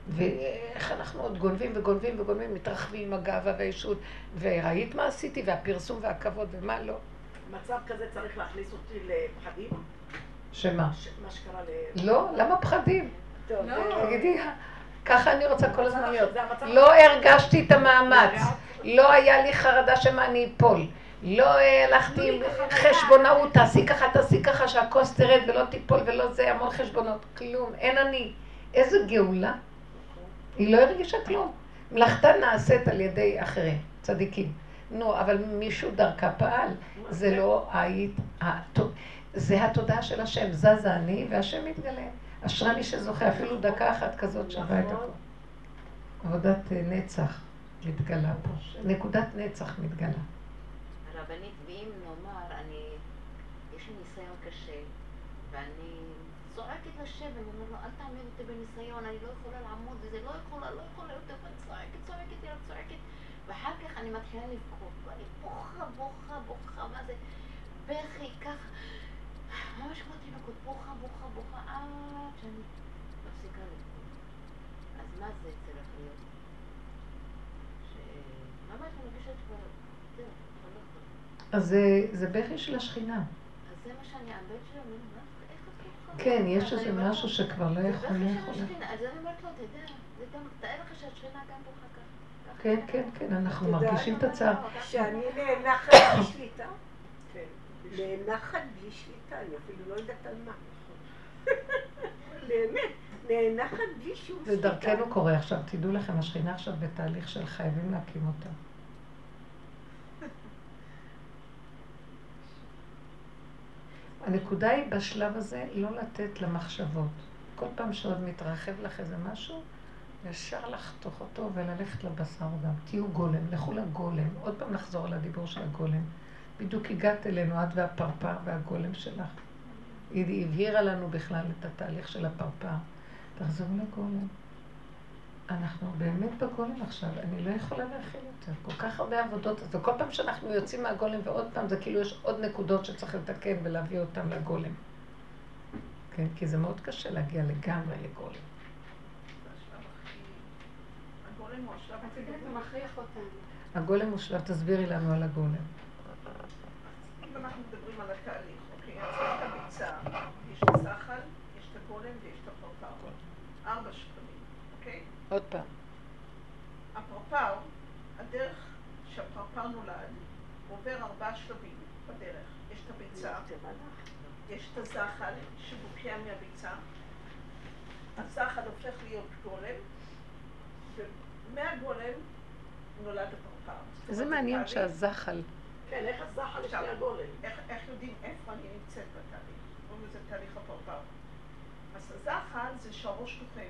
ואיך אנחנו עוד גונבים וגונבים וגונבים, מתרחבים עם הגאווה והישות, וראית מה עשיתי, והפרסום והכבוד ומה לא. מצב כזה צריך להכניס אותי לפחדים? שמה? מה שקרה ל... לא, למה פחדים? טוב, תגידי, ככה אני רוצה כל הזמן להיות. לא הרגשתי את המאמץ, לא היה לי חרדה שמה אני אפול, לא הלכתי עם חשבונאות, תעשי ככה שהכוס תרד ולא תיפול ולא זה, המון חשבונות, כלום, אין אני. איזה גאולה, היא לא הרגישה כלום. מלאכתה נעשית על ידי אחרים, צדיקים. נו, אבל מישהו דרכה פעל, זה לא היית, זה התודעה של השם, זזה אני והשם מתגלה. אשרה מי שזוכה, אפילו דקה אחת כזאת שווה את הכל. עבודת נצח מתגלה פה, נקודת נצח מתגלה. הרבנית, ואם נאמר, יש לי ניסיון קשה, ואני צועקת לשם, אני אומר לו, אל תעמיד אותי בניסיון, אני לא יכולה לעמוד, וזה לא יכולה יותר, ואני צועקת, ואחר כך אני מתחילה לבכות, ואני בוכה, מה זה? בכי, ככה, ממש כמו תינוקות, בוכה, עד שאני מפסיקה לבכות. אז מה זה צריך להיות? שממש אני מגישה את כבר, זהו, כבר לא יכולה. אז זה בכי של השכינה. אז זה מה שאני אבד שלו, אני אומרת, איך את בוכה? כן, יש איזה משהו שכבר לא יכולה. זה בכי של השכינה, אז אני אומרת לו, תדע, זה גם, תאר לך שהשכינה גם בוכה ככה. כן, כן, כן, אנחנו מרגישים את הצער. שאני נאנחת בלי שליטה. אני אפילו לא יודעת על מה. באמת, נאנחת בלי שום שליטה. זה דרכנו קורה עכשיו, תדעו לכם, השכינה עכשיו בתהליך של חייבים להקים אותה. הנקודה היא בשלב הזה לא לתת למחשבות. כל פעם שעוד מתרחב לך איזה משהו, ישר לחתוך אותו וללכת לבשר גם. תהיו גולם, לכו לגולם. עוד פעם נחזור לדיבור של הגולם. בדיוק הגעת אלינו, את והפרפר והגולם שלך. היא הבהירה לנו בכלל את התהליך של הפרפר. תחזור לגולם. אנחנו באמת בגולם עכשיו. אני לא יכולה להכיל יותר. כל כך הרבה עבודות. אז כל פעם שאנחנו יוצאים מהגולם ועוד פעם, זה כאילו יש עוד נקודות שצריך לתקן ולהביא אותן לגולם. כן? כי זה מאוד קשה להגיע לגמרי לגולם. הגולם הוא שלב, תסבירי לנו על הגולם. אם אנחנו מדברים על התהליך, אוקיי, אז יש את הביצה, יש את השחל, יש את הגולם ויש את הפרפר. 4 שקלים, אוקיי? עוד פעם. הפרפר, הדרך שהפרפר נולד, עובר 4 שלבים בדרך. יש את הביצה, יש את השחל שבוקע מהביצה, השחל הופך להיות גולם, מהגולם נולד הפרפר. זה מעניין שהזחל. כן, איך הזחל של הגולם? איך יודעים איפה אני נמצאת בתהליך? אומרים לזה תהליך הפרפר. אז הזחל זה שהראש תוכן.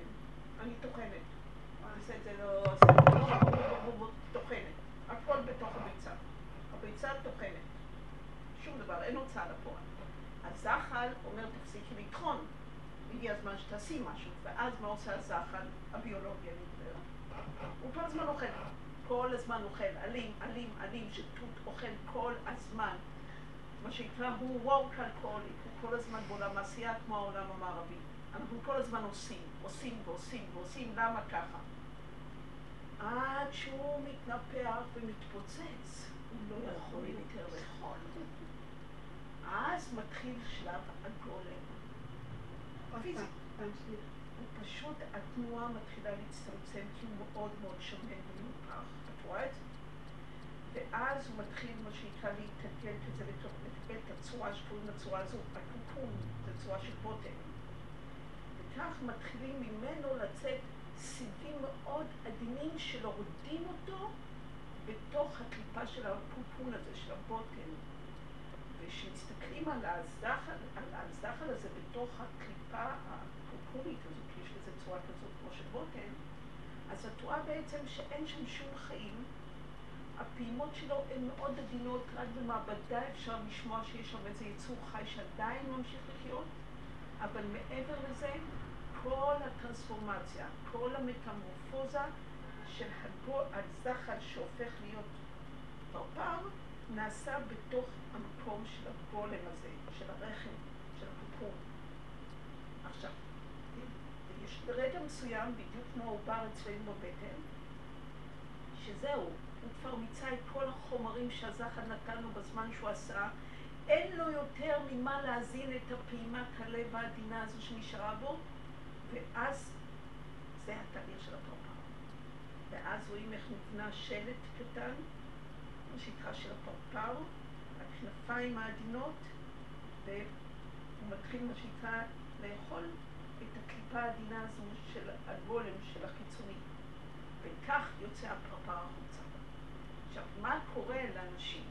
אני תוכנת. זה לא... תוכנת. הכל בתוך הביצה. הביצה תוכנת. שום דבר, אין הוצאה לפועל. הזחל אומר תפסיקי לטחון. הגיע הזמן שתעשי משהו. ואז מה עושה הזחל? הביולוגיה נדברת. הוא כל הזמן אוכל, כל הזמן אוכל, עלים, שטות אוכל כל הזמן. מה שיקרא הוא וורק אלכוהוליק, הוא כל הזמן בעולם העשייה כמו העולם המערבי. אנחנו כל הזמן עושים, למה ככה? עד שהוא מתנפח ומתפוצץ, הוא לא יכול יותר לאכול. אז מתחיל שלב הגולם. פשוט התנועה מתחילה להצטמצם כי הוא מאוד מאוד שמן ומנופח, את רואה את זה? ואז הוא מתחיל מה שיקרא להתקלקל כזה לתקלקל את הצורה שקוראים לצורה הזו, הקופון, זו צורה של בוטן. וכך מתחילים ממנו לצאת סיבים מאוד עדינים שלורדים אותו בתוך הקליפה של הקופון הזה, של הבוטן. ושמסתכלים על הזחל הזה בתוך הקליפה הקופונית הזאת, צורה כזאת כמו של בוטן, אז את רואה בעצם שאין שם שום חיים, הפעימות שלו הן מאוד עדינות, רק במעבדה אפשר לשמוע שיש שם איזה יצור חי שעדיין ממשיך לחיות, אבל מעבר לזה, כל הטרנספורמציה, כל המטמורפוזה של הזחל שהופך להיות פרפר, נעשה בתוך המקום של הגולם הזה, של הרחם, של הקופון. עכשיו, ברגע מסוים, בדיוק כמו העובר אצלנו בבטן, שזהו, הוא כבר מיצה את כל החומרים שהזחל נתן לו בזמן שהוא עשה, אין לו יותר ממה להזין את הפעימת הלב העדינה הזו שנשארה בו, ואז זה זה התהליך של הפרפר. ואז רואים איך נבנה שלט קטן, בשטחה של הפרפר, הכנפיים העדינות, והוא מתחיל מה שנקרא לאכול את הקליפה העדינה הזו של הגולם, של החיצוני. וכך יוצא הפרפר החוצה. עכשיו, מה קורה לאנשים?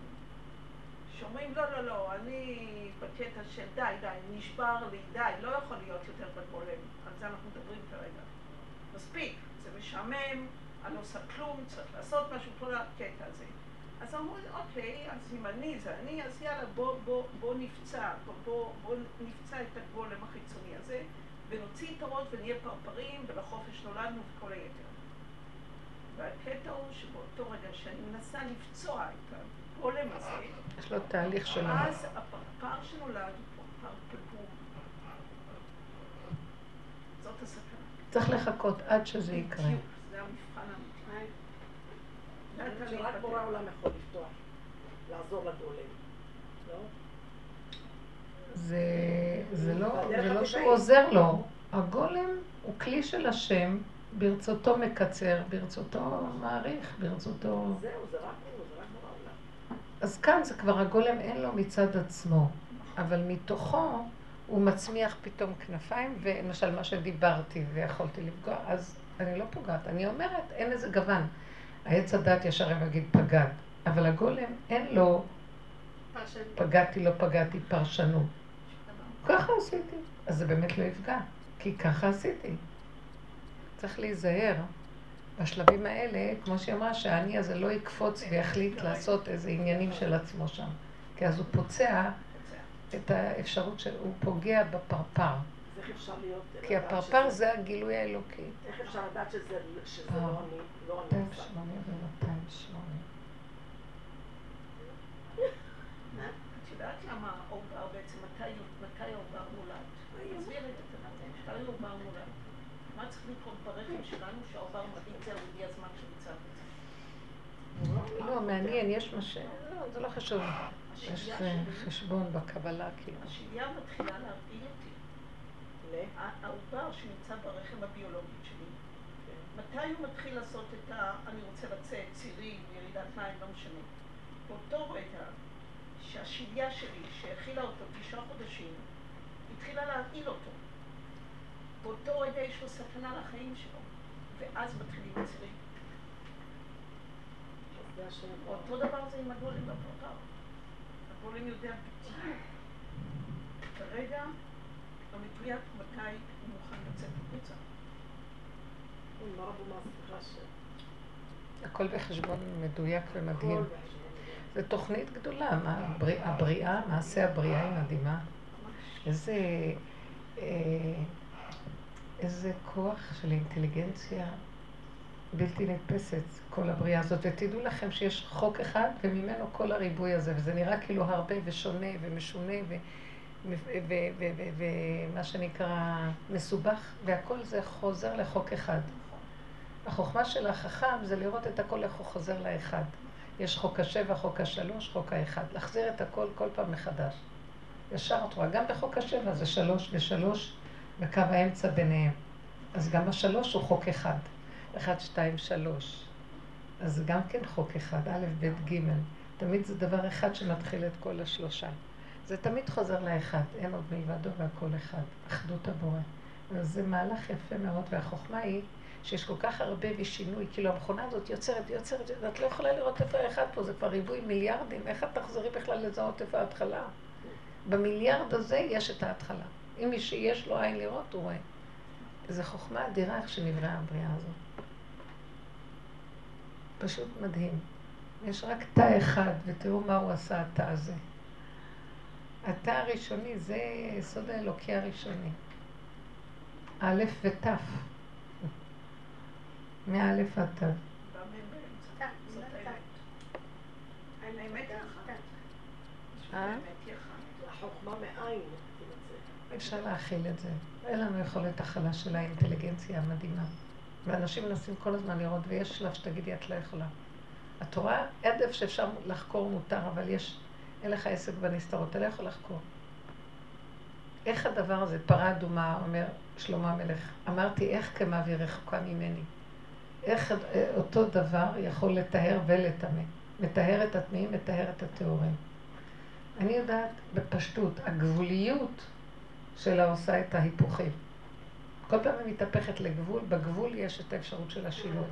שאומרים, לא, לא, לא, אני בקטע של די, די, נשבר לי, די, לא יכול להיות יותר בגולם. על זה אנחנו מדברים כרגע. מספיק, זה משעמם, אני לא עושה כלום, צריך לעשות משהו, כל הקטע הזה. אז אמרו, אוקיי, אז אם אני זה אני, אז יאללה, בוא נפצע את הגולם החיצוני הזה, ונוציא את הראש ונהיה פרפרים, ולחופש נולדנו וכל היתר. והקטע הוא שבאותו רגע שאני מנסה לפצוע את הגולם הזה, יש לו תהליך שלנו. אז הפרפר שנולד הוא פרפר פגום. זאת הסכנה. צריך לחכות עד שזה יקרה. בדיוק, זה המבחן האמיתי. שרק בורא עולם יכול לפתוח, לעזור לגולם, לא? זה לא שהוא עוזר לו. הגולם הוא כלי של השם, ברצותו מקצר, ברצותו מעריך, ברצותו... זהו, זה רק בורא עולם. אז כאן זה כבר הגולם אין לו מצד עצמו, אבל מתוכו הוא מצמיח פתאום כנפיים, ולמשל מה שדיברתי ויכולתי לפגוע, אז אני לא פוגעת, אני אומרת אין איזה גוון. העץ הדעת ישר הם יגיד פגעת, אבל הגולם אין לו פגעתי, לא פגעתי, פרשנות. ככה עשיתי, אז זה באמת לא יפגע, כי ככה עשיתי. צריך להיזהר בשלבים האלה, כמו שאמרה שהאני הזה לא יקפוץ ויחליט לעשות איזה עניינים של עצמו שם, כי אז הוא פוצע את האפשרות שהוא פוגע בפרפר. איך אפשר להיות... כי הפרפר זה הגילוי האלוקי. איך אפשר לדעת שזה לא אני? 2,800 ו-2,800. את יודעת למה העובר בעצם, מתי העובר מולד? תסביר את זה, מתי העובר מולד? מה צריך לקרות ברחם שלנו שהעובר מביצה וביע הזמן שביצה וביצה? לא, מעניין, יש מה ש... לא, זה לא חשוב. יש חשבון בקבלה, כאילו. השיליה מתחילה להרגיל אותי. העובר שנמצא ברחם הביולוגית שלי, מתי הוא מתחיל לעשות את אני רוצה לצאת, צירים, ירידת מים, לא משנה. באותו רגע שהשיליה שלי, שהכילה אותו 9 חודשים, התחילה להרעיל אותו. באותו רגע יש לו סכנה לחיים שלו, ואז מתחילים צירים. אותו דבר זה עם הגולם בפרפר. הגולם יודע בדיוק. כרגע המדויק מתי הוא מוכן לצאת בקוצה. הכל בחשבון מדויק ומדהים. זו תוכנית גדולה, הבריאה, מעשה הבריאה היא מדהימה. איזה כוח של אינטליגנציה בלתי נתפסת, כל הבריאה הזאת. ותדעו לכם שיש חוק אחד וממנו כל הריבוי הזה, וזה נראה כאילו הרבה ושונה ומשונה ומה שנקרא מסובך, והכל זה חוזר לחוק אחד. החוכמה של החכם זה לראות את הכל איך הוא חוזר לאחד. יש חוק 7, חוק 3, חוק 1. להחזיר את הכל כל פעם מחדש. ישר תורה, גם בחוק 7 זה 3 ו-3 בקו האמצע ביניהם. אז גם ה-3 הוא חוק 1. 1, 2, 3. אז גם כן חוק 1, א', ב', ג'. תמיד זה דבר אחד שמתחיל את כל השלושה. זה תמיד חוזר לאחד, אין עוד מלבדו והכל אחד, אחדות הבורא. אז זה מהלך יפה מאוד, והחוכמה היא שיש כל כך הרבה ושינוי, כאילו המכונה הזאת יוצרת, ואת לא יכולה לראות איפה האחד פה, זה כבר ריבוי מיליארדים, איך את תחזרי בכלל לזהות איפה ההתחלה? במיליארד הזה יש את ההתחלה. אם מי שיש לו עין לראות, הוא רואה. זו חוכמה אדירה איך שנבראה הבריאה הזאת. פשוט מדהים. יש רק תא אחד, ותראו מה הוא עשה התא הזה. התא הראשוני זה סוד האלוקי הראשוני. א' ות'. מא' עד ת'. האמת יחד. החוכמה מאין. אפשר להכיל את זה. אין לנו יכולת הכלה של האינטליגנציה המדהימה. ואנשים מנסים כל הזמן לראות, ויש שלב שתגידי את לא יכולה. התורה, עדף שאפשר לחקור מותר, אבל אין לך עסק בנסתרות, אתה לא יכול לחקור. איך הדבר הזה, פרה אדומה, אומר שלמה המלך, אמרתי איך כמה והיא רחוקה ממני. איך אותו דבר יכול לטהר ולטמא. מטהר את הטמאים, מטהר את הטהורים. אני יודעת בפשטות, הגבוליות שלה עושה את ההיפוכים. כל פעם היא מתהפכת לגבול, בגבול יש את האפשרות של השילוב.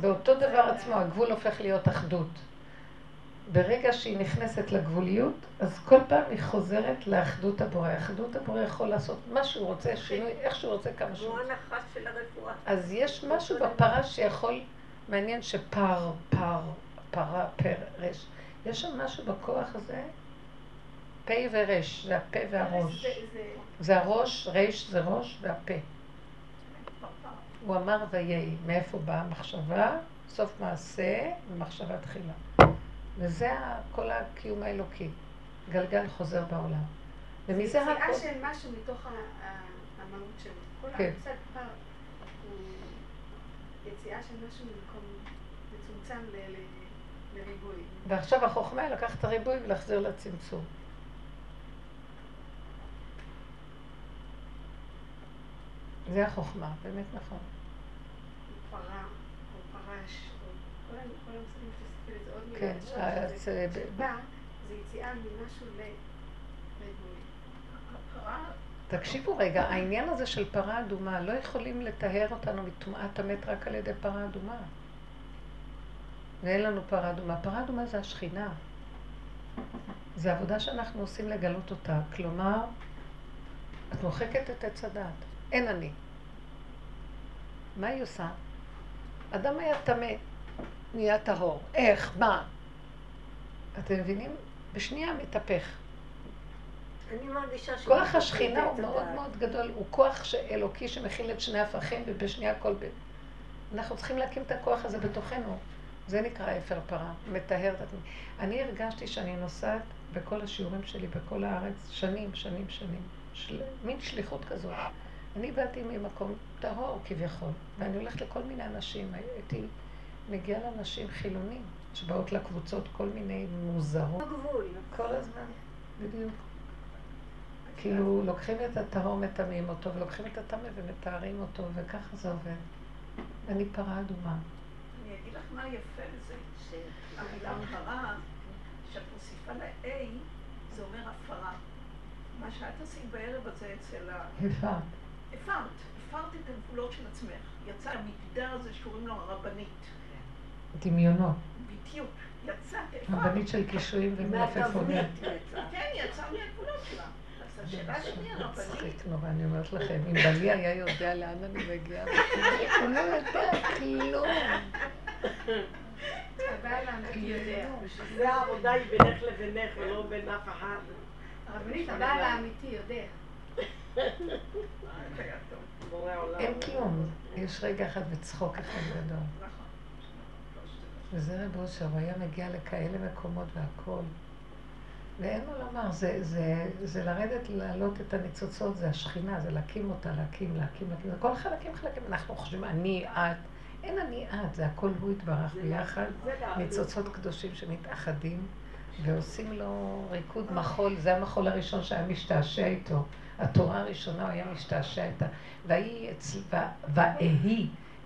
באותו דבר עצמו, הגבול הופך להיות אחדות. ברגע שהיא נכנסת לגבוליות, אז כל פעם היא חוזרת לאחדות הבורא. האחדות הבורא יכול לעשות מה שהוא רוצה, שינוי, איך שהוא רוצה, כמה שהוא רוצה. הוא הנחש של הרפואה. אז יש משהו בפרה שיכול, מעניין שפר, פר, פרה, פרש. יש שם משהו בכוח הזה, פה ורש, זה הפה והראש. זה הראש, רש זה ראש והפה. הוא אמר ויהי, מאיפה באה המחשבה, סוף מעשה ומחשבה תחילה. וזה כל הקיום האלוקי, גלגל חוזר בעולם. ומי זה הכל? זה של משהו מתוך המהות שלו. כל המושג פר הוא יציאה של משהו ממקום מצומצם לריבוי. ועכשיו החוכמה לקח את הריבוי ולהחזיר לצמצום. זה החוכמה, באמת נכון. הוא פרה, הוא פרש, כל המושגים שספיר את זה עוד מילה. כן, זה... שבה זה יציאה ממשהו לריבוי. תקשיבו רגע, העניין הזה של פרה אדומה, לא יכולים לטהר אותנו מטומאת המת רק על ידי פרה אדומה. ואין לנו פרה אדומה. פרה אדומה זה השכינה. זה עבודה שאנחנו עושים לגלות אותה. כלומר, את מוחקת את עץ הדעת. אין אני. מה היא עושה? אדם היה טמא, נהיה טהור. איך? מה? אתם מבינים? בשנייה מתהפך. אני מרגישה ש... כוח השכינה הוא מאוד מאוד גדול. הוא כוח אלוקי שמכיל את שני הפכים ובשנייה הכל בין. אנחנו צריכים להקים את הכוח הזה בתוכנו. זה נקרא אפר פרה, מטהר את עצמי. אני הרגשתי שאני נוסעת בכל השיעורים שלי, בכל הארץ, שנים. מין שליחות כזאת. אני באתי ממקום טהור כביכול, ואני הולכת לכל מיני אנשים, הייתי מגיעה לאנשים חילונים, שבאות לקבוצות כל מיני מוזרות. הגבול. כל הזמן, בדיוק. כאילו, לוקחים את הטהור, מטמאים אותו, ולוקחים את הטמא ומטהרים אותו, וככה זה עובד. אני פרה אדומה. אני אגיד לך מה יפה לזה, שהמילה הפרה, שאת מוסיפה ל-A, זה אומר הפרה. מה שאת עשית בערב הזה אצל ה... יפה. הפרת את הגבולות של עצמך. יצא המגדר הזה שקוראים לו הרבנית. דמיונו. בדיוק. הרבנית של קישואים ומלפפונים. כן, יצא מהגבולות שלה. אז השאלה שלי הרבנית... מצחית נורא, אני אומרת לכם, אם בלי היה יודע לאן אני מגיעה, הוא לא יודע כלום. אני יודע. שזה העבודה היא בינך לבינך ולא בין אף אחד. הרבנית הבעל האמיתי יודע. אין כלום, יש רגע אחד וצחוק אחד גדול. וזה רב אושר, הוא היה מגיע לכאלה מקומות והכל. ואין לו לומר, זה לרדת, להעלות את הניצוצות, זה השכינה, זה להקים אותה, להקים. זה כל חלקים, אנחנו חושבים, אני, את. אין אני, את, זה הכל הוא התברך ביחד. ניצוצות קדושים שמתאחדים ועושים לו ריקוד מחול, זה המחול הראשון שהיה משתעשע איתו. התורה הראשונה הוא היה משתעשע איתה, והיא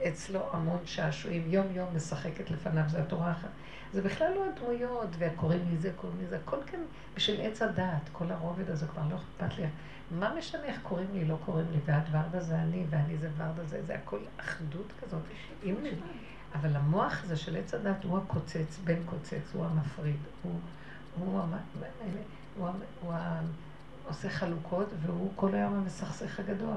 אצלו המון שעשועים, יום יום משחקת לפניו, זה התורה אחת. זה בכלל לא הדמויות, והקוראים מזה, קוראים מזה, הכל כאן בשביל עץ הדעת, כל הרובד הזה כבר לא אכפת לי. מה משנה איך קוראים לי, לא קוראים לי, והדברדה זה אני, ואני זה ורדה זה, זה הכל אחדות כזאת. אבל המוח הזה של עץ הדעת הוא הקוצץ, בן קוצץ, הוא המפריד, הוא עושה חלוקות, והוא כל היום המסכסך הגדול.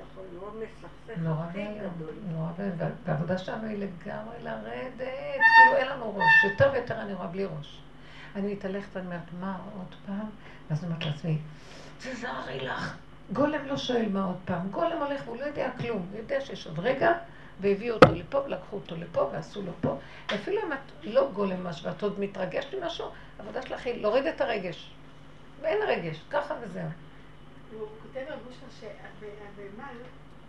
נכון, נורא מסכסך. נורא מהיום, נורא מהיום. והעבודה שלנו היא לגמרי לרדת, כאילו אין לנו ראש. יותר ויותר אני רואה בלי ראש. אני מתהלכת ואני אומרת, מה עוד פעם? ואז אני אומרת לעצמי, תזהרי לך. גולם לא שואל מה עוד פעם. גולם הולך והוא לא יודע כלום. הוא יודע שיש עוד רגע, והביאו אותו לפה, ולקחו אותו לפה, ועשו לו פה. אפילו אם את לא גולם משהו, ואת עוד מתרגשת ממשהו, העבודה שלך היא להוריד את הרגש. ואין רגש, ככה וזהו. הוא כותב על מושה שהבהמה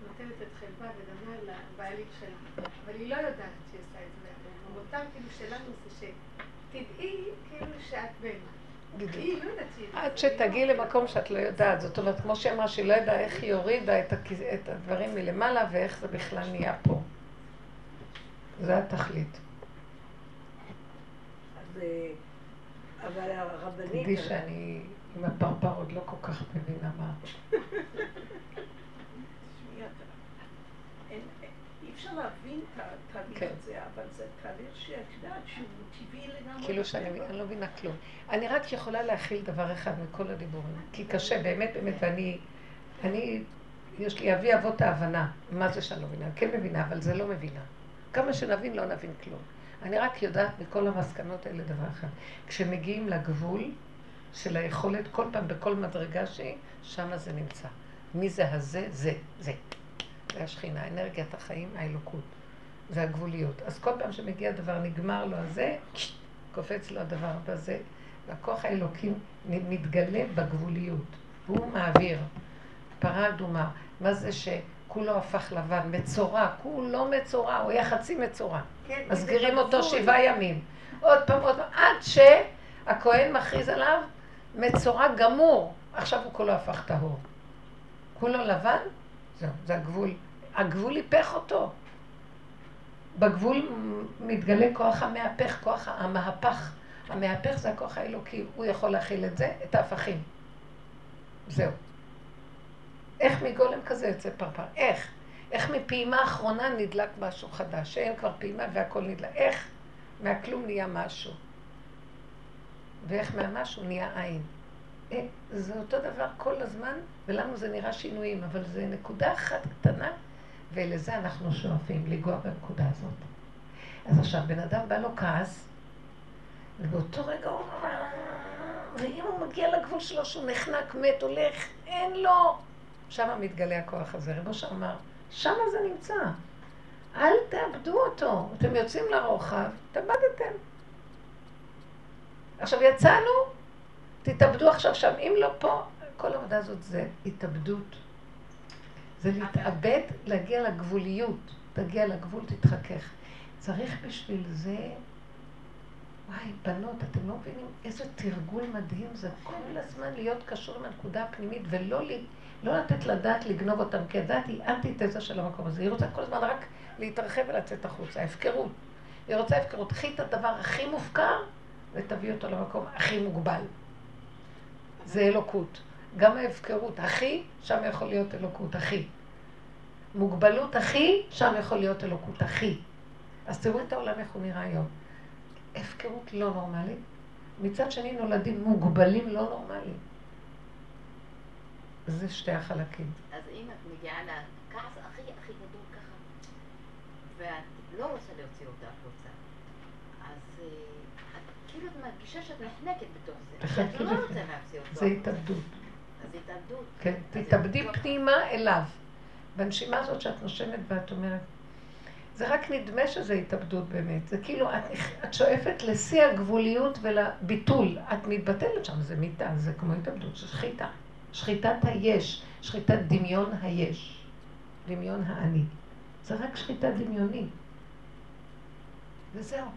נותנת את חלבה ודמה לבעלים שלה, אבל היא לא יודעת שהיא עושה את זה. המותר כאילו שלנו זה שתדעי כאילו שאת בהמה. גידי. עד שתגיעי למקום שאת לא יודעת, זאת אומרת, כמו שאמרה שהיא לא ידעה איך היא הורידה את הדברים מלמעלה ואיך זה בכלל נהיה פה. זה התכלית. אבל הרבנית... תגידי שאני עם הפרפר עוד לא כל כך מבינה מה. אי אפשר להבין את התהליך הזה, אבל זה תהליך שהקדעת שהוא טבעי לגמרי. כאילו שאני לא מבינה כלום. אני רק יכולה להכיל דבר אחד מכל הדיבורים, כי קשה, באמת, באמת, ואני, יש לי אבי אבות ההבנה, מה זה שאני לא מבינה, כן מבינה, אבל זה לא מבינה. כמה שנבין לא נבין כלום. אני רק יודעת מכל המסקנות האלה דבר אחד. כשמגיעים לגבול של היכולת, כל פעם, בכל מדרגה שהיא, שמה זה נמצא. מי זה הזה? זה, זה. זה השכינה, אנרגיית החיים, האלוקות. זה הגבוליות. אז כל פעם שמגיע הדבר נגמר לו הזה, קופץ לו הדבר בזה, והכוח האלוקים מתגלה בגבוליות. הוא מעביר. פרה אדומה. מה זה שכולו הפך לבן? מצורה. כולו מצורה. הוא היה חצי מצורה. כן, מסגרים אותו 7 ימים. עוד פעם. עד שהכהן מכריז עליו, מצורה גמור. עכשיו הוא כולו הפך טהור. כולו לבן, זה הגבול. הגבול היפך אותו. בגבול מתגלה כוח המהפך, כוח המהפך. המהפך זה הכוח האלוקי. הוא יכול להכיל את זה, את ההפכים. זהו. איך מגולם כזה יוצא פרפר? איך? איך מפעימה האחרונה נדלק משהו חדש? שאין כבר פעימה והכל נדלק. איך? מהכלום נהיה משהו. ואיך מהמשהו נהיה עין. זה אותו דבר כל הזמן, ולנו זה נראה שינויים, אבל זה נקודה אחת קטנה, ולזה אנחנו שואפים, לגוע בנקודה הזאת. אז עכשיו, בן אדם בא לו כעס, ובאותו רגע הוא... ואם הוא מגיע לגבול שלו שהוא נחנק, מת, הולך, אין לו. שמה מתגלה הכוח הזה, רבו שאמר, שמה זה נמצא. אל תאבדו אותו, אתם יוצאים לרוחב, תאבדתם. עכשיו יצאנו, תתאבדו עכשיו שם, אם לא פה, כל העבודה הזאת זה התאבדות. זה להתאבד, להגיע לגבוליות. תגיע לגבול, תתחכך. צריך בשביל זה... וואי, בנות, אתם לא מבינים איזה תרגול מדהים זה. כל הזמן להיות קשור מהנקודה הפנימית, ולא לתת לדעת לגנוב אותם, כי הדעת היא אנטיתזה של המקום הזה. היא רוצה כל הזמן רק להתרחב ולצאת החוצה. ההפקרות. היא רוצה ההפקרות. קחי את הדבר הכי מופקר, ותביא אותו למקום הכי מוגבל. זה אלוקות. גם ההפקרות, אחי, שם יכול להיות אלוקות, אחי. מוגבלות, אחי, שם יכול להיות אלוקות, אחי. אז תראו את העולם איך הוא נראה היום. הפקרות לא נורמלית. מצד שני נולדים מוגבלים לא נורמליים. זה שתי החלקים. אז אם את מגיעה לכעס הכי גדול ככה, ואת לא רוצה להוציא אותה החוצה, אז... כאילו את מרגישה שאת נחנקת בתוך זה, שאת לא רוצה להפסיא אותו. זה התאבדות. אז התאבדות. כן, תתאבדי פנימה אליו. בנשימה הזאת שאת נושמת ואת אומרת, זה רק נדמה שזה התאבדות באמת. זה כאילו, את שואפת לשיא הגבוליות ולביטול. את מתבטלת שם, זה מיטה, זה כמו התאבדות, זה שחיטה. שחיטת היש, שחיטת דמיון היש. דמיון העני. זה רק שחיטה דמיונית. וזהו.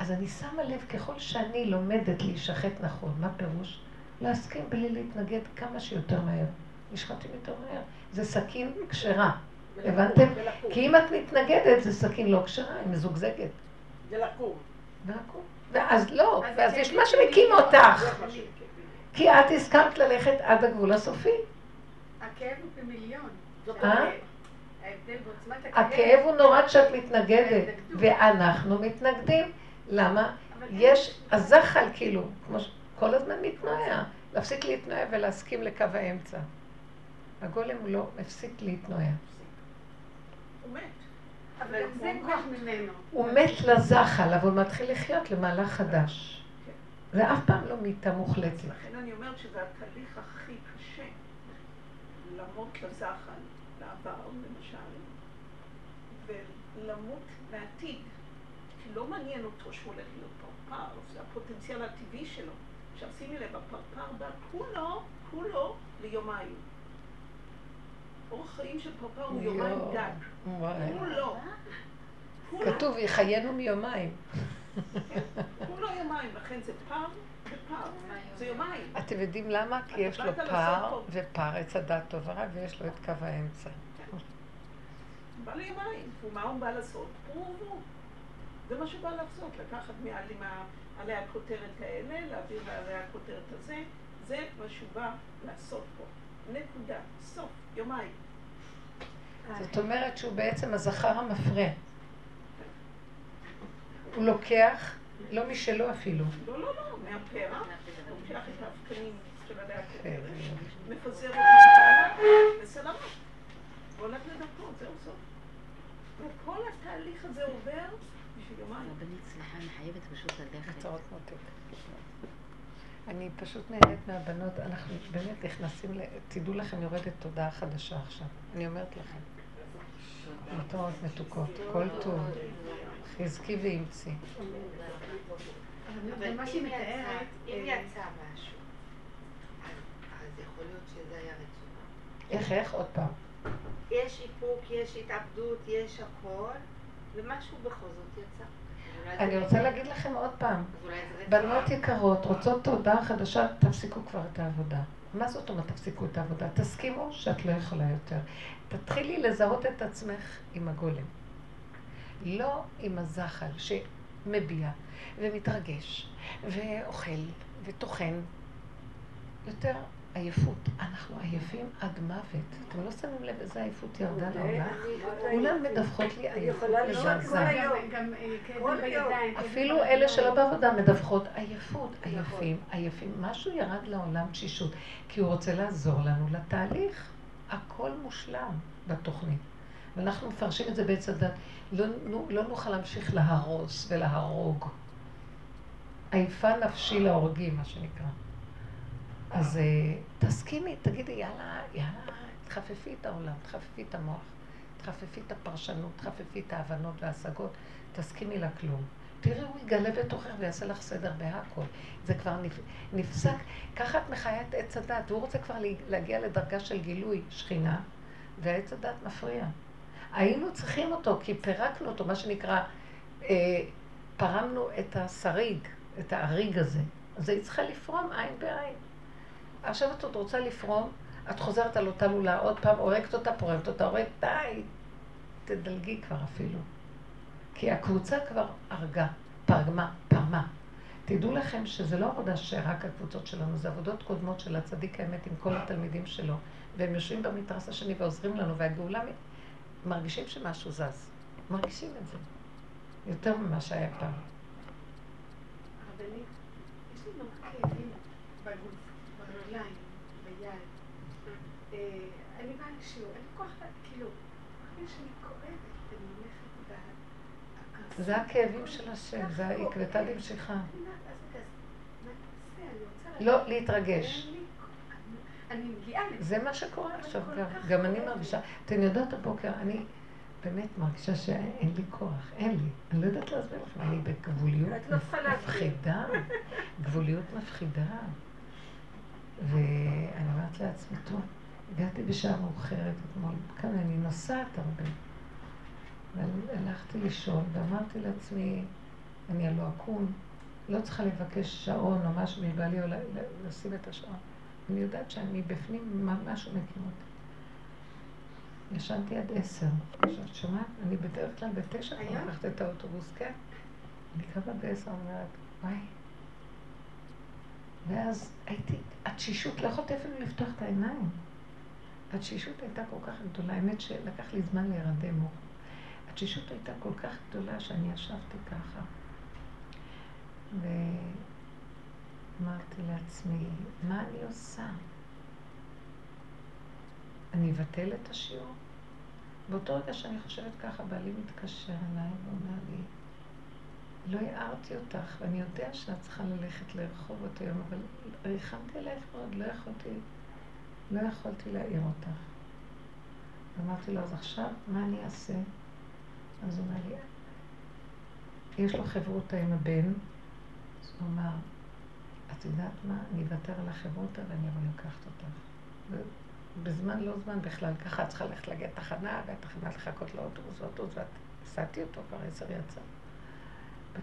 אז אני שמה לב, ככל שאני לומדת להישחט נכון, מה פירוש? להסכים בלי להתנגד כמה שיותר מהר. נשחטים יותר מהר. זה סכין כשרה. הבנתם? כי אם את מתנגדת, זה סכין לא כשרה, היא מזוגזגת. ולקום. ואז לא, ואז יש מה שמקים אותך. כי את הסכמת ללכת עד הגבול הסופי. הכאב הוא במיליון. הכאב הוא נורא שאת מתנגדת, ואנחנו מתנגדים. למה? יש הזחל כאילו, כמו שכל הזמן מתנועה, להפסיק להתנועה ולהסכים לקו האמצע. הגולם לא מפסיק להתנועה. הוא מת. אבל זה כוח ממנו. הוא מת לזחל, אבל הוא מתחיל לחיות למהלך חדש. זה אף פעם לא מיטה מוחלטת. לכן אני אומרת שזה התהליך הכי קשה, למות לזחל, לעבר למשל, ולמות בעתיד. לא מעניין אותו שהוא הולך להיות פרפר, זה הפוטנציאל הטבעי שלו. עכשיו שימי לב, הפרפר בא כולו ליומיים. אורח חיים של פרפר הוא יומיים דג. כולו. כתוב, יחיינו מיומיים. הוא לא יומיים, לכן זה פער ופער, זה יומיים. אתם יודעים למה? כי יש לו פער ופער, עץ הדעת טוב ורע, ויש לו את קו האמצע. בא ליומיים, ומה הוא בא לעשות? הוא. זה מה שהוא בא לעשות, לקחת מעלי הכותרת האלה, להעביר לעלי הכותרת הזה, זה מה שהוא בא לעשות פה. נקודה, סוף, יומיים. זאת אומרת שהוא בעצם הזכר המפרה. הוא לוקח, לא משלו אפילו. לא, לא, לא, מהפרח. הוא לוקח את ההפקנים של עלי הכותרת, מפזר אותם הלאה, וסלמה. והולך לדרכות, זהו סוף. וכל התהליך הזה עובר, הרבנית, סליחה, אני חייבת פשוט ללכת. אני פשוט נהנית מהבנות, אנחנו באמת נכנסים, תדעו לכם, יורדת תודעה חדשה עכשיו. אני אומרת לכם. מתנות מתוקות, כל טוב. חזקי ואימצי. אבל מה שהיא מתארת, אם יצא משהו, אז יכול להיות שזה היה רצונה. איך? עוד פעם. יש איפוק, יש התאבדות, יש הכל. ומשהו בכל זאת יצא. אני רוצה להגיד לכם עוד פעם, בנות יקרות, רוצות תודעה חדשה, תפסיקו כבר את העבודה. מה זאת אומרת תפסיקו את העבודה? תסכימו שאת לא יכולה יותר. תתחילי לזהות את עצמך עם הגולם. לא עם הזחל שמביע ומתרגש ואוכל וטוחן. יותר עייפות. אנחנו עייפים עד מוות. אתם לא שמים לב איזה עייפות ירדה לעולך? כולם מדווחות לי עייפות מזעזע. אפילו אלה שלא בעבודה מדווחות עייפות, עייפים, עייפים. משהו ירד לעולם תשישות, כי הוא רוצה לעזור לנו לתהליך. הכל מושלם בתוכנית. ואנחנו מפרשים את זה בעץ הדת. לא נוכל להמשיך להרוס ולהרוג. עייפה נפשי להורגים, מה שנקרא. אז תסכימי, תגידי, יאללה, יאללה, תחפפי את העולם, תחפפי את המוח, תחפפי את הפרשנות, תחפפי את ההבנות וההשגות, תסכימי לה כלום. תראי, הוא יגלה בתוכך ויעשה לך סדר בהכל. זה כבר נפסק. ככה את מחיית עץ הדת, והוא רוצה כבר להגיע לדרגה של גילוי שכינה, והעץ הדת מפריע. היינו צריכים אותו, כי פירקנו אותו, מה שנקרא, פרמנו את השריג, את האריג הזה. אז היא צריכה לפרום עין בעין. עכשיו את עוד רוצה לפרום, את חוזרת על אותה לולה, עוד פעם עורקת אותה, פורמת אותה, עורקת, די, תדלגי כבר אפילו. כי הקבוצה כבר הרגה, פרמה. תדעו לכם שזה לא עבודה שרק הקבוצות שלנו, זה עבודות קודמות של הצדיק האמת עם כל התלמידים שלו, והם יושבים במתרס השני ועוזרים לנו, והגאולה מרגישים שמשהו זז. מרגישים את זה. יותר ממה שהיה פעם. הרבנית, יש לי מרקדים בגוף. אולי, ביד. אני באה לשיעור, אני כל כך, כאילו, אחרי שאני כואבת, אני הולכת בה... זה הכאבים של השם, זה העקבתה במשיכה. אז מה תעשה? אני רוצה... לא, להתרגש. אני מגיעה... זה מה שקורה עכשיו, גם אני מרגישה. אתן יודעת הבוקר, אני באמת מרגישה שאין לי כוח, אין לי. אני לא יודעת להסביר לכם, אני בגבוליות מפחידה. גבוליות מפחידה. ואני אמרת לעצמי, טוב, הגעתי בשעה מאוחרת אתמול, כאן אני נוסעת הרבה. והלכתי לישון ואמרתי לעצמי, אני הלא אקום, לא צריכה לבקש שעון או משהו מבעלי או לשים את השעון. אני יודעת שאני בפנים משהו מקים אותי. ישנתי עד 10, שאת שומעת? אני בדרך כלל ב9, אני הולכת את האוטובוס, כן? אני קבעה ב10, אומרת, וואי. ואז הייתי, התשישות, לא יכולתי אפילו לפתוח את העיניים. התשישות הייתה כל כך גדולה, האמת שלקח לי זמן להירדם אור. התשישות הייתה כל כך גדולה שאני ישבתי ככה. ואמרתי לעצמי, מה אני עושה? אני אבטל את השיעור? באותו רגע שאני חושבת ככה, בעלי מתקשר אליי ואומר לי, לא הערתי אותך, ואני יודע שאת צריכה ללכת לרחוב אותו יום, אבל ריחמתי אלייך מאוד, לא יכולתי להעיר אותך. אמרתי לו, אז עכשיו, מה אני אעשה? אז הוא אמר לי, יש לו חברותה עם הבן, אז הוא אמר, את יודעת מה? אני אוותר על החברותה ואני אבל לקחת אותך. בזמן לא זמן בכלל, ככה את צריכה ללכת להגיע תחנה, והתחנה לחכות לאוטובוס, ואת עשיתי אותו כבר 10 יצא.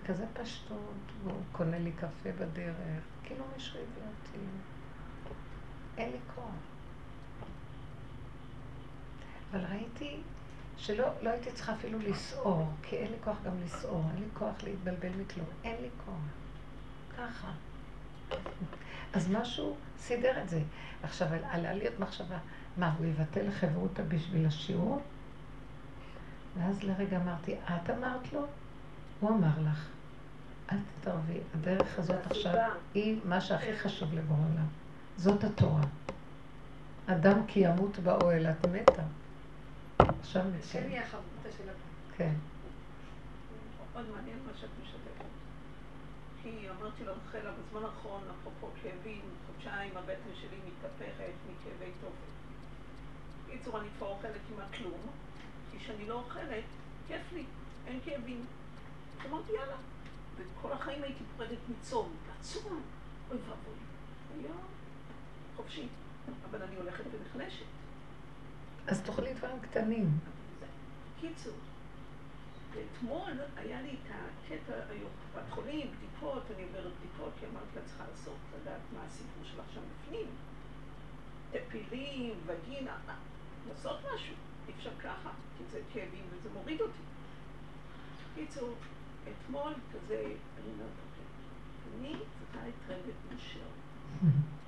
בכזה פשטות, והוא קונה לי קפה בדרך, כאילו משריב אותי, אין לי כוח. אבל ראיתי שלא הייתי צריכה אפילו לסעור, כי אין לי כוח גם לסעור, אין לי כוח להתבלבל מכלום, אין לי כוח. ככה. אז משהו סידר את זה. עכשיו, עלה לי עוד מחשבה, מה, הוא יבטל חברותה בשביל השיעור? ואז לרגע אמרתי, את אמרת לו? הוא אמר לך, אל תתערבי, הדרך הזאת עכשיו היא מה שהכי חשוב לבורא עולם. זאת התורה. אדם כי ימות באוהל, את מתה. עכשיו נצא. כן, היא החברותה של הבא. כן. מאוד מעניין מה שאת משתפת. כי אמרתי לו, חלה, בזמן האחרון, אפרופו כאבים, חודשיים, הבטן שלי מתהפכת מכאבי תופת. בקיצור, אני כבר אוכלת כמעט כלום, כי כשאני לא אוכלת, כיף לי, אין כאבים. אמרתי, יאללה, וכל החיים הייתי פורדת מצום, עצום, אוי ואבוי. היום, חופשי, אבל אני הולכת ונחלשת. אז תאכלי דברים קטנים. קיצור, ואתמול היה לי את הקטע היום, בת חולים, בדיקות, אני עוברת בדיקות, כי אמרתי לה צריכה לעשות, לדעת מה הסיפור שלך שם בפנים. טפילים, וגינה, לעשות משהו, אי אפשר ככה, כי זה כאבים וזה מוריד אותי. קיצור, אתמול כזה, אני אומרת, אני צריכה להתראה את משה.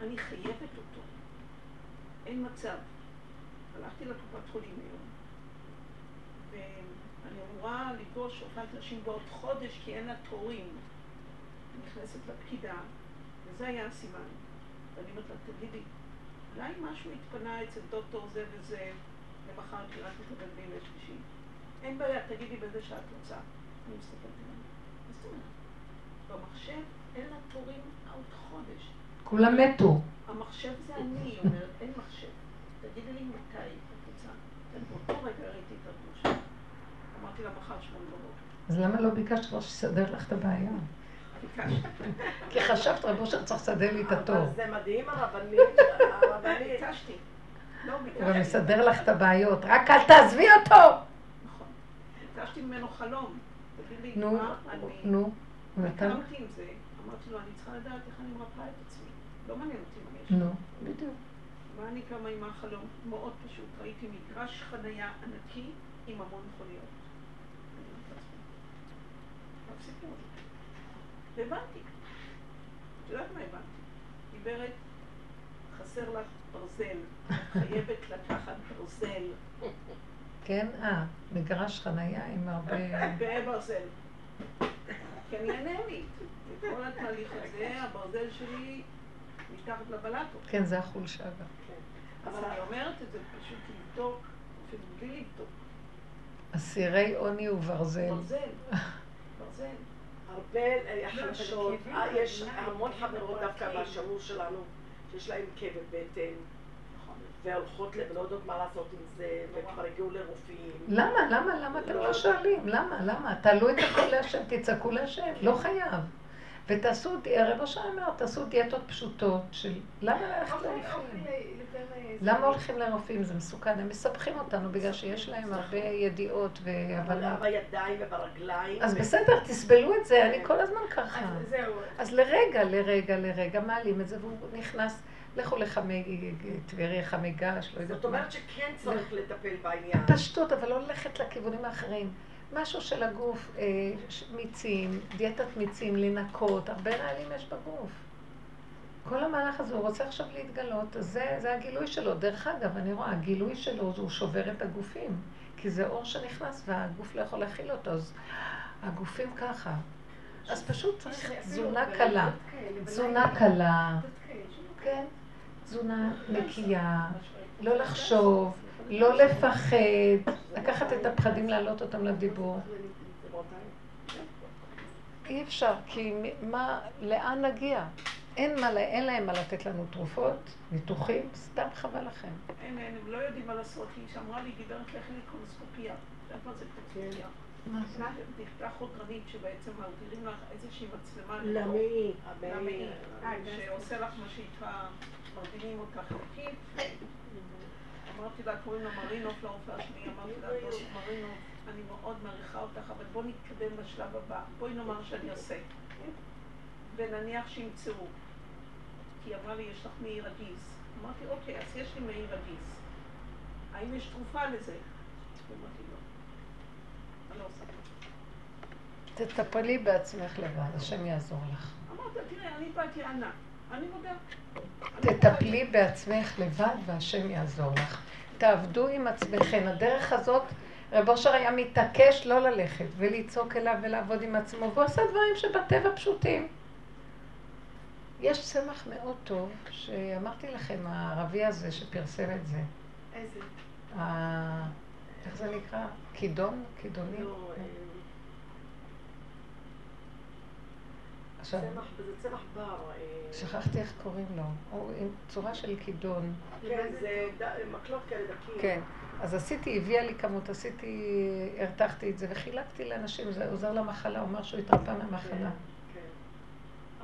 אני חייבת אותו. אין מצב. הלכתי לקופת חולים היום, ואני אמורה לפגוש רופאת נשים בעוד חודש כי אין לה תורים. נכנסת לפקידה, וזה היה הסימן. ואני אומרת לה, תגידי, אולי משהו התפנה אצל דוקטור זה וזה, למחר קירת מקבל בימי שלישי. אין בעיה, תגידי באיזה שעה את רוצה. אני מסתכלת עליהם. אז תודה. במחשב אין לה תורים עוד חודש. כולם מתו. המחשב זה אני, אומרת, אין מחשב. תגידי לי מתי את רוצה. באותו רגע ראיתי את הדרושה. אמרתי לה מחר 8:00. אז למה לא ביקשת כבר שסדר לך את הבעיה? ביקשת. כי חשבת רבו שאני צריך לסדר לי את התור. אבל זה מדהים הרבנית, ביקשתי. לא, ביקשתי. הוא גם מסדר לך את הבעיות, רק אל תעזבי אותו! ביקשתי ממנו חלום, תגידי לי מה אני התאמתי עם זה, אמרתי לו אני צריכה לדעת איך אני מרפאה את עצמי, לא מעניין אותי מה יש. נו, בדיוק. מה אני קמה עם החלום, מאוד פשוט, ראיתי מגרש חנייה ענקי עם המון חוליות. הפסיקו אותי. והבנתי, את יודעת מה הבנתי? עיוורת, חסר לך ברזל, חייבת לקחת ברזל. כן, מגרש חנייה עם הרבה... בברזל. כי אני אנמית. בכל התהליך הזה, הברזל שלי מתחת לבלטות. כן, זה החולשה גם. אבל אני אומרת את זה פשוט לבדוק, אפילו בלי לבדוק. אסירי עוני וברזל. ברזל. הרבה חדשות, יש המון חברות דווקא בשיעור שלנו, שיש להן כאב בטן. והולכות ולא יודעות מה לעשות עם זה, וכבר הגיעו לרופאים. למה? למה אתם לא שואלים? למה? תעלו את הכל להשם, תצעקו להשם, לא חייב. ותעשו, הרב השם אמר, תעשו דיאטות פשוטות של... למה הולכים לרופאים? למה הולכים לרופאים? זה מסוכן, הם מספחים אותנו בגלל שיש להם הרבה ידיעות והבנה. בידיים וברגליים. אז בסדר, תסבלו את זה, אני כל הזמן ככה. אז זהו. אז לרגע מעלים את זה, והוא נכנס... לכו לחמי טבריה, חמי גש, לא יודעת מה. זאת אומרת שכן צריך לטפל בעניין. פשטות, אבל לא ללכת לכיוונים האחרים. משהו של הגוף, מיצים, דיאטת מיצים, לנקות, הרבה נעלים יש בגוף. כל המהלך הזה, הוא רוצה עכשיו להתגלות, אז זה הגילוי שלו. דרך אגב, אני רואה, הגילוי שלו הוא שובר את הגופים, כי זה אור שנכנס והגוף לא יכול להכיל אותו, אז הגופים ככה. אז פשוט צריך תזונה קלה. תזונה קלה. כן? תזונה נקייה, לא לחשוב, לא לפחד, לקחת את הפחדים, להעלות אותם לדיבור. אי אפשר, כי לאן נגיע? אין להם מה לתת לנו תרופות, ניתוחים, סתם חבל לכם. אין, הם לא יודעים מה לעשות, היא שאמרה לי, דיברת לכם לקולוסקופיה. למה זה קולוסקופיה? מה זה? נפתח חודרנית שבעצם מעבירים לך איזושהי מצלמה למעי, שעושה לך מה שאיתה, מרדימים אותך חלקית. אמרתי לה, קוראים לה מרינוף, לרופאה שלי, אמרתי לה, מרינוף, אני מאוד מעריכה אותך, אבל בוא נתקדם בשלב הבא. בואי נאמר שאני עושה. ונניח שימצאו. כי אמרה לי, יש לך מעי רגיז. אמרתי, אוקיי, אז יש לי מעי רגיז. האם יש תרופה לזה? אמרתי, לא. אני לא עושה. תטפלי בעצמך לבד, השם יעזור לך. אמרת, תראה, אני באתי ענה. אני מודה. תטפלי בעצמך לבד והשם יעזור לך. תעבדו עם עצמכן. הדרך הזאת, רב אושר היה מתעקש לא ללכת ולצעוק אליו ולעבוד עם עצמו, והוא עשה דברים שבטבע פשוטים. יש צמח מאוד טוב שאמרתי לכם, הערבי הזה שפרסם את זה. איזה? איך זה נקרא? קידון? קידונים? לא, עכשיו, זה צמח בר. שכחתי איך קוראים לו, או עם צורה של קידון. כן, זה מקלות כאלה דקים. כן, אז עשיתי, הביאה לי כמות, עשיתי, הרתחתי את זה וחילקתי לאנשים, זה עוזר למחלה, אומר שהוא התרפא מהמחלה.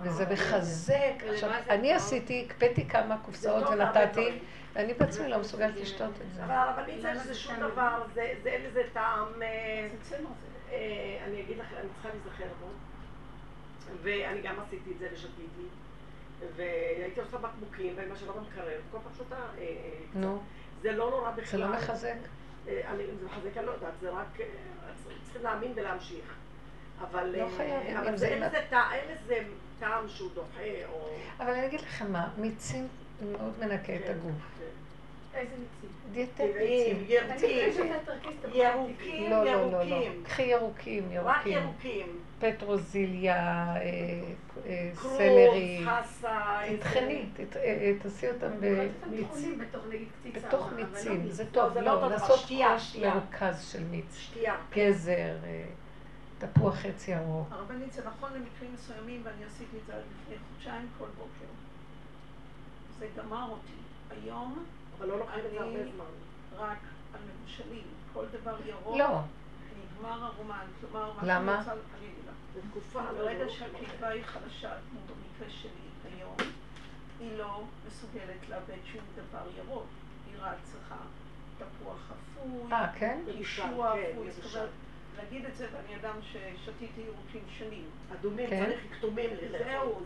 וזה מחזק. עכשיו, אני עשיתי, הקפאתי כמה קופסאות ונתתי, ואני בעצמי לא מסוגלת לשתות את זה. אבל אין לזה שום דבר, אין לזה טעם. אני אגיד לכם, אני צריכה להיזכר בו. ואני גם עשיתי את זה ושתיתי, והייתי עושה בקבוקים, ומה שלא במקרר, כל פעם שותה קצת. זה לא נורא בכלל. זה לא מחזק? זה מחזק, אני לא יודעת, זה רק... צריכים להאמין ולהמשיך. אבל אין איזה טעם שהוא דוחה או... אבל אני אגיד לכם מה, מיצים מאוד מנקה את הגוף. איזה מיצים? דיאטטיים. ירוקים. לא. קחי ירוקים. רק ירוקים. פטרוזיליה, סלרי. קרוץ, חסה. תטחני, תעשי אותם במיצים. בתוך מיצים, זה טוב. לא, לעשות מרכז של מיץ. שתייה. גזר, תפוח חצי ירוק. הרבנית, זה נכון למקרים מסוימים, ואני עשיתי את זה לפני חודשיים כל בוקר. זה גמר אותי. היום... אבל לא לוקחים את זה הרבה זמן. רק על מבושלים, כל דבר ירוק, נגמר הרומן. כלומר, למה? אני אגיד לה. בתקופה, ברגע שהקיבה היא חלשה, כמו במקרה שלי היום, היא לא מסוגלת לאבד שום דבר ירוק. היא רק צריכה תפוח חפוי, רישוע חפוי. זאת אומרת, להגיד את זה, ואני אדם ששתיתי ירוקים שנים. אדומים, צריך כתומים לזה. זהו,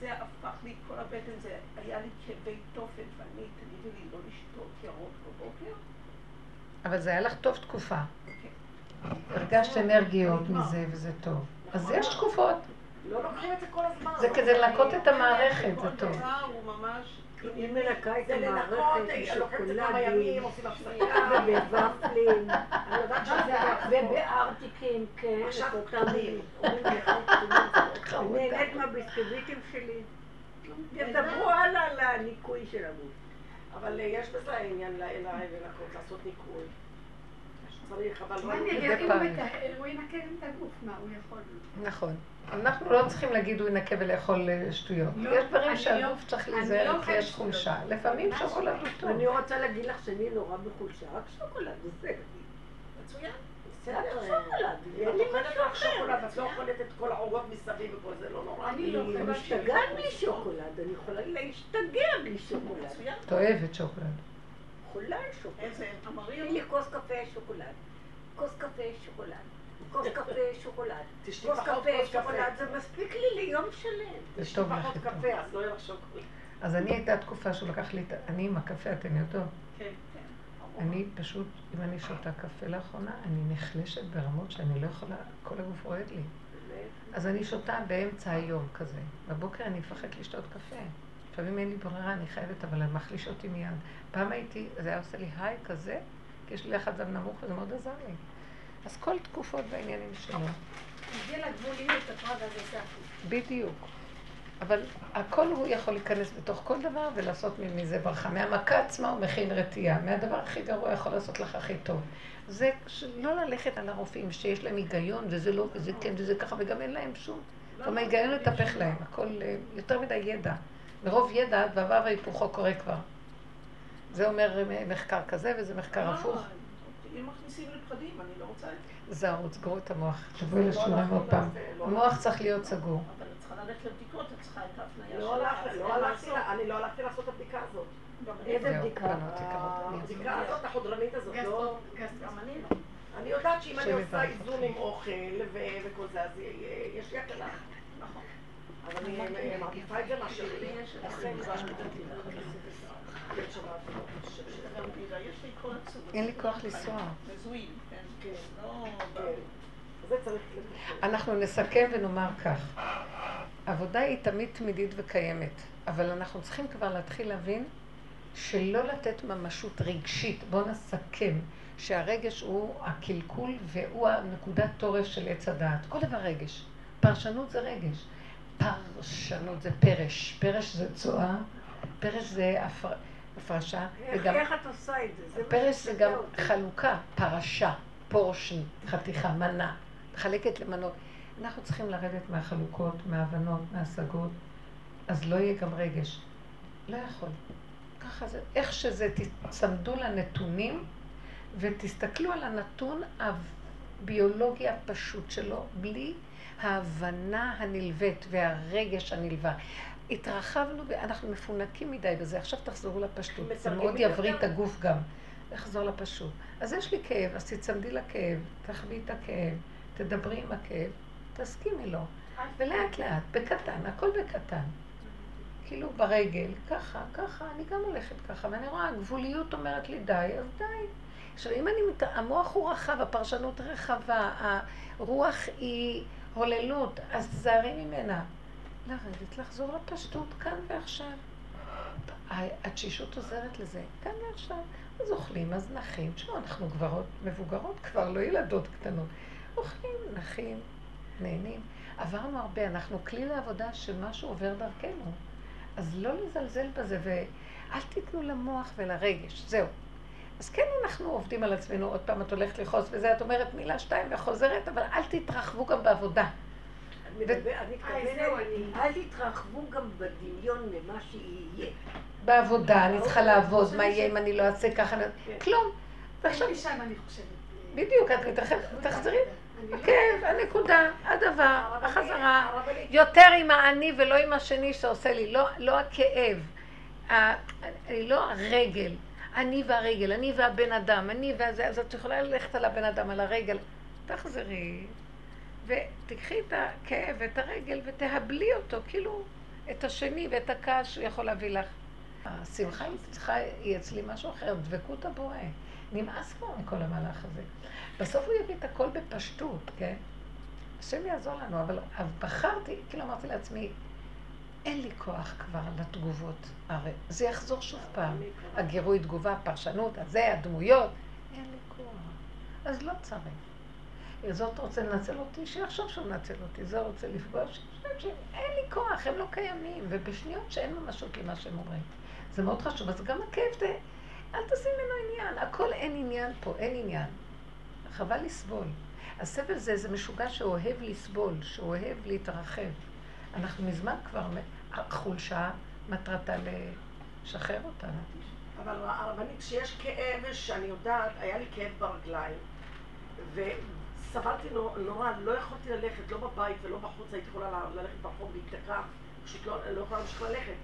זה הפך לי, כל הבטן זה, היה לי כאבי תופת, ואני, תגידו לי, לא לשתות ירוק בבוקר. אבל זה היה לך טוב תקופה. הרגשת אנרגיות מזה, וזה טוב. אז יש תקופות. לא לוקחים את זה כל הזמן. זה כדי לנקות את המערכת, זה טוב. כל דבר הוא ממש... אם מנקה את המערכת עם שוקולדים ובוואפלים ובארטיקים, חותמים, נהנית מהביסקוויטים שלי. תדברו על הניקוי של הגוף. אבל יש בזה עניין לעשות ניקוי. צריך, אבל לא... הוא ינקה גם את הגוף, מה הוא יכול. נכון. אנחנו לא צריכים להגיד הוא ינקה ולאכול שטויות. יש דברים שהגוף צריך להיזהר כי יש חולשה. לפעמים שוקולד הוא טוב. אני רוצה להגיד לך שאני נורא בחולשה, רק שוקולד עושה. מצוין. בסדר, שוקולד. אין לי משהו אחר. את לא אוכלת את כל העוגות מסביב וכל זה לא נורא. אני משתגעת בלי שוקולד. אני יכולה להשתגע בלי שוקולד. את אוהבת שוקולד. חולה על שוקולד. תן לי כוס קפה שוקולד. כוס קפה שוקולד. כוס קפה שוקולד. כוס קפה שוקולד. זה מספיק לי ליום שלם. יש פחות קפה, אז לא יהיה לך שוקולד. אז אני הייתה תקופה שלקח לי... אני עם הקפה, אתם יודעים? כן. אני פשוט, אם אני שותה קפה לאחרונה, אני נחלשת ברמות שאני לא יכולה... כל הגוף רועד לי. אז אני שותה באמצע היום כזה. בבוקר אני מפחדת לשתות קפה. לפעמים אין לי ברירה, אני חייבת, אבל אני מחליש אותי מיד. פעם הייתי, זה היה עושה לי היי כזה, כי יש לי לחץ דם נמוך, וזה מאוד עזר לי. אז כל תקופות בעניינים שלו. הגיע לגבול, אם היא תפרה ואז עושה הכי. בדיוק. אבל הכל הוא יכול להיכנס בתוך כל דבר ולעשות מזה ברכה. מהמכה עצמה הוא מכין רתיעה, מהדבר הכי גרוע יכול לעשות לך הכי טוב. זה לא ללכת על הרופאים שיש להם היגיון, וזה לא, וזה כן, וזה ככה, וגם אין להם שום. כלומר, היגיון לטפח להם, הכל יותר מדי ידע. מרוב ידע, דבר והיפוכו קורה כבר. זה אומר מחקר כזה, וזה מחקר הפוך. אם מכניסים לפחדים, אני לא רוצה... זה ערוץ, סגרו את המוח. תבואי לשמורים עוד פעם. המוח צריך להיות סגור. אבל את צריכה ללכת לבדיקות, את צריכה את ההפניה שלה. אני לא הלכתי לעשות את הבדיקה הזאת. איזה בדיקה? הבדיקה הזאת, החודרנית הזאת, לא... גם אני לא. אני יודעת שאם אני עושה איזון עם אוכל וכל זה, אז יש לי הקלה. נכון. אבל אני מרגיפה את זה מה שלי. אין לי כוח לנסוע. אנחנו נסכם ונאמר כך. העבודה היא תמיד תמידית וקיימת, אבל אנחנו צריכים כבר להתחיל להבין שלא לתת ממשות רגשית. בואו נסכם שהרגש הוא הקלקול והוא הנקודת תורף של עץ הדעת. כל דבר רגש. פרשנות זה רגש. פרשנות זה פרש. פרש זה צועה. פרש זה הפרשה. איך את עושה את זה? פרש זה גם חלוקה. פרשה. פורשן. חתיכה. מנה. חלקת למנות. אנחנו צריכים לרדת מהחלוקות, מההבנות, מההשגות. אז לא יהיה גם רגש. לא יכול. ככה זה. איך שזה תצמדו לנתונים, ותסתכלו על הנתון הביולוגי הפשוט שלו, בלי ההבנה הנלווית והרגש הנלווה. התרחבנו ואנחנו מפונקים מדי בזה. עכשיו תחזרו לפשטות. זה מאוד יבריא את הגוף גם. תחזור לפשוט. אז יש לי כאב, אז תצמדי לכאב, תחווי את הכאב, תדברי עם הכאב, תסכימי לו. ולאט לאט, בקטן, הכל בקטן. כאילו ברגל, ככה, ככה, אני גם הולכת ככה, ואני רואה, הגבוליות אומרת לי די, אז די. עכשיו, אם המוח הוא רחב, הפרשנות רחבה, הרוח היא הוללות, אז תזהרי ממנה. לרדת, לחזור לפשטות, כאן ועכשיו. התשישות עוזרת לזה, כאן ועכשיו. אז אוכלים, אז נחים, שלא, אנחנו גברות, מבוגרות כבר, לא ילדות קטנות. אוכלים, נחים, נהנים. עברנו הרבה, אנחנו כלי לעבודה שמשהו עובר דרכנו. אז לא לזלזל בזה, ואל תיתנו למוח ולרגש, זהו. אז כן אנחנו עובדים על עצמנו, עוד פעם את הולכת לחוס וזה, את אומרת מילה שתיים וחוזרת, אבל אל תתרחבו גם בעבודה. אני מתכוונת, אל תתרחבו גם בדמיון למה שיהיה. בעבודה, אני צריכה לעבוד, מה יהיה אם אני לא אעשה ככה, כלום. אין לי שם, אני חושבת. בדיוק, את מתרחבת, תחזרי. כן, הנקודה, הדבר, החזרה. יותר עם האני ולא עם השני שעושה לי, לא הכאב, לא הרגל. אני והרגל, אני והבן אדם, אני והזה, אז את יכולה ללכת על הבן אדם, על הרגל. תחזרי, ותקחי את הכאב ואת הרגל ותהבלי אותו, כאילו, את השני ואת הכעס שהוא יכול להביא לך. השמחה היא אצלי משהו אחר, דבקות הבורא. נמאס כבר מכל המהלך הזה. בסוף הוא יביא את הכל בפשטות, כן? השם יעזור לנו, אבל בחרתי, כאילו אמרתי לעצמי, אין לי כוח כבר לתגובות, הרי זה יחזור שוב פעם. הגירוי תגובה, הפרשנות, הזה, הדמויות, אין לי כוח. אז לא צריך. זאת רוצה לנצל אותי, שיחשוב שהוא נצל אותי, זו רוצה לפגוש, אין לי כוח, הם לא קיימים, ובשניות שאין ממשות למה שהם אומרים. זה מאוד חשוב, אז גם הכאב זה, אל תשים לנו עניין, הכל אין עניין פה, אין עניין. חבל לסבול. הסבל זה איזה משוגע שאוהב לסבול, שאוהב להתרחב. אנחנו מזמן כבר חולשה מטרתה לשחרר אותנו. אבל הרבנית, כשיש כאב שאני יודעת, היה לי כאב ברגליים, וסברתי נורא, לא יכולתי ללכת, לא בבית ולא בחוץ, הייתי יכולה ללכת ברחוב, להתקרב, פשוט לא יכולה להמשיך ללכת.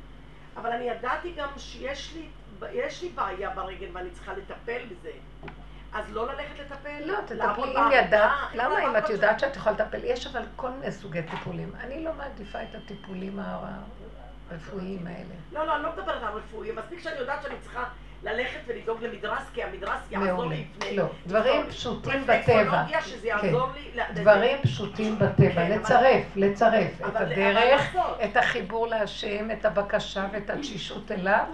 אבל אני ידעתי גם שיש לי בעיה ברגל ואני צריכה לטפל בזה. אז לא ללכת לטפל? לא, תטפלי אם ידעת. למה אם את יודעת שאת יכולה לטפל? יש אבל כל מיני סוגי טיפולים. אני לא מעדיפה את הטיפולים הרפואיים האלה. לא, לא, אני לא מדברת על רפואיים. מספיק שאני יודעת שאני צריכה ללכת ולדאוג למדרס, כי המדרס יעזור לי לפני. לא, דברים פשוטים בטבע. דברים פשוטים בטבע. לצרף את הדרך, את החיבור להשם, את הבקשה ואת התשישות אליו.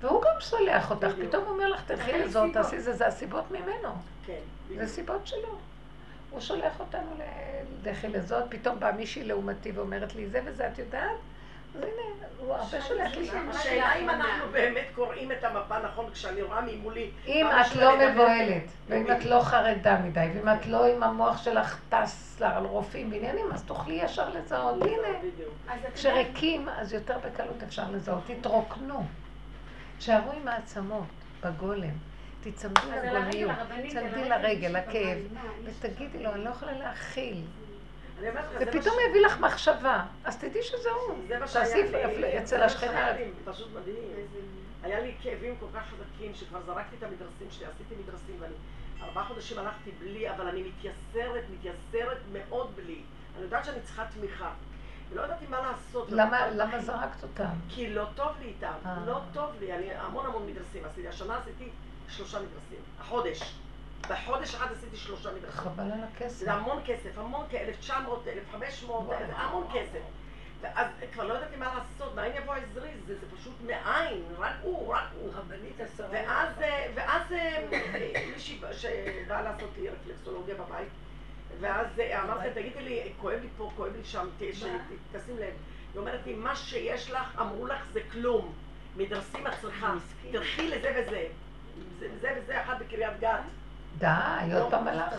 והוא גם סולח אותך, פתאום הוא אומר לך, תלכי לזאת, תעשי זה, זה הסיבות ממנו. זה סיבות שלו. הוא שולח אותנו לדחי לזאת, פתאום בא מישהי לעומתי ואומרת לי, זה וזה, את יודעת? אז הנה, הוא הרבה שולח לי. השאלה אם אנחנו באמת קוראים את המפה נכון, כשאני רואה ממולי. אם את לא מבוהלת, ואם את לא חרדה מדי, ואם את לא עם המוח שלך טס על רופאים בעניינים, אז תוכלי ישר לזהות. הנה, כשריקים, אז יותר בקלות אפשר לזהות. תתרוקנו. שערו עם העצמות בגולם, תצמדי לגוליות, תצמדי לרגל, לכאב, ותגידי לו, אני לא יכולה להכיל. ופתאום יביא לך מחשבה, אז תדעי שזה הוא. זה מה שהיה לי, אצל השכנה. פשוט מדהים. היה לי כאבים כל כך חזקים שכבר זרקתי את המדרסים שלי, עשיתי מדרסים ואני 4 חודשים הלכתי בלי, אבל אני מתייסרת מאוד בלי. אני יודעת שאני צריכה תמיכה. ולא ידעתי מה לעשות. למה זרקת אותם? כי לא טוב לי איתם, לא טוב לי. אני המון מדרסים עשיתי. השנה עשיתי 3 מדרסים. החודש. בחודש אחד עשיתי 3 מדרסים. חבל על הכסף. זה המון כסף, המון כ-1900, 1500, המון כסף. אז כבר לא ידעתי מה לעשות, מאין יבוא עזרי, זה פשוט מאין, רק הוא. רבנית הסרט. ואז מישהי שבאה לעשות לי רפלקסולוגיה בבית, ואז אמרתי, תגידי לי, כואב לי פה, כואב לי שם, תשים לב. היא אומרת לי, מה שיש לך, אמרו לך, זה כלום. מדרסים את צריכה, תלכי לזה וזה. זה וזה, אחת בקריית גת. די, עוד פעם הלכת.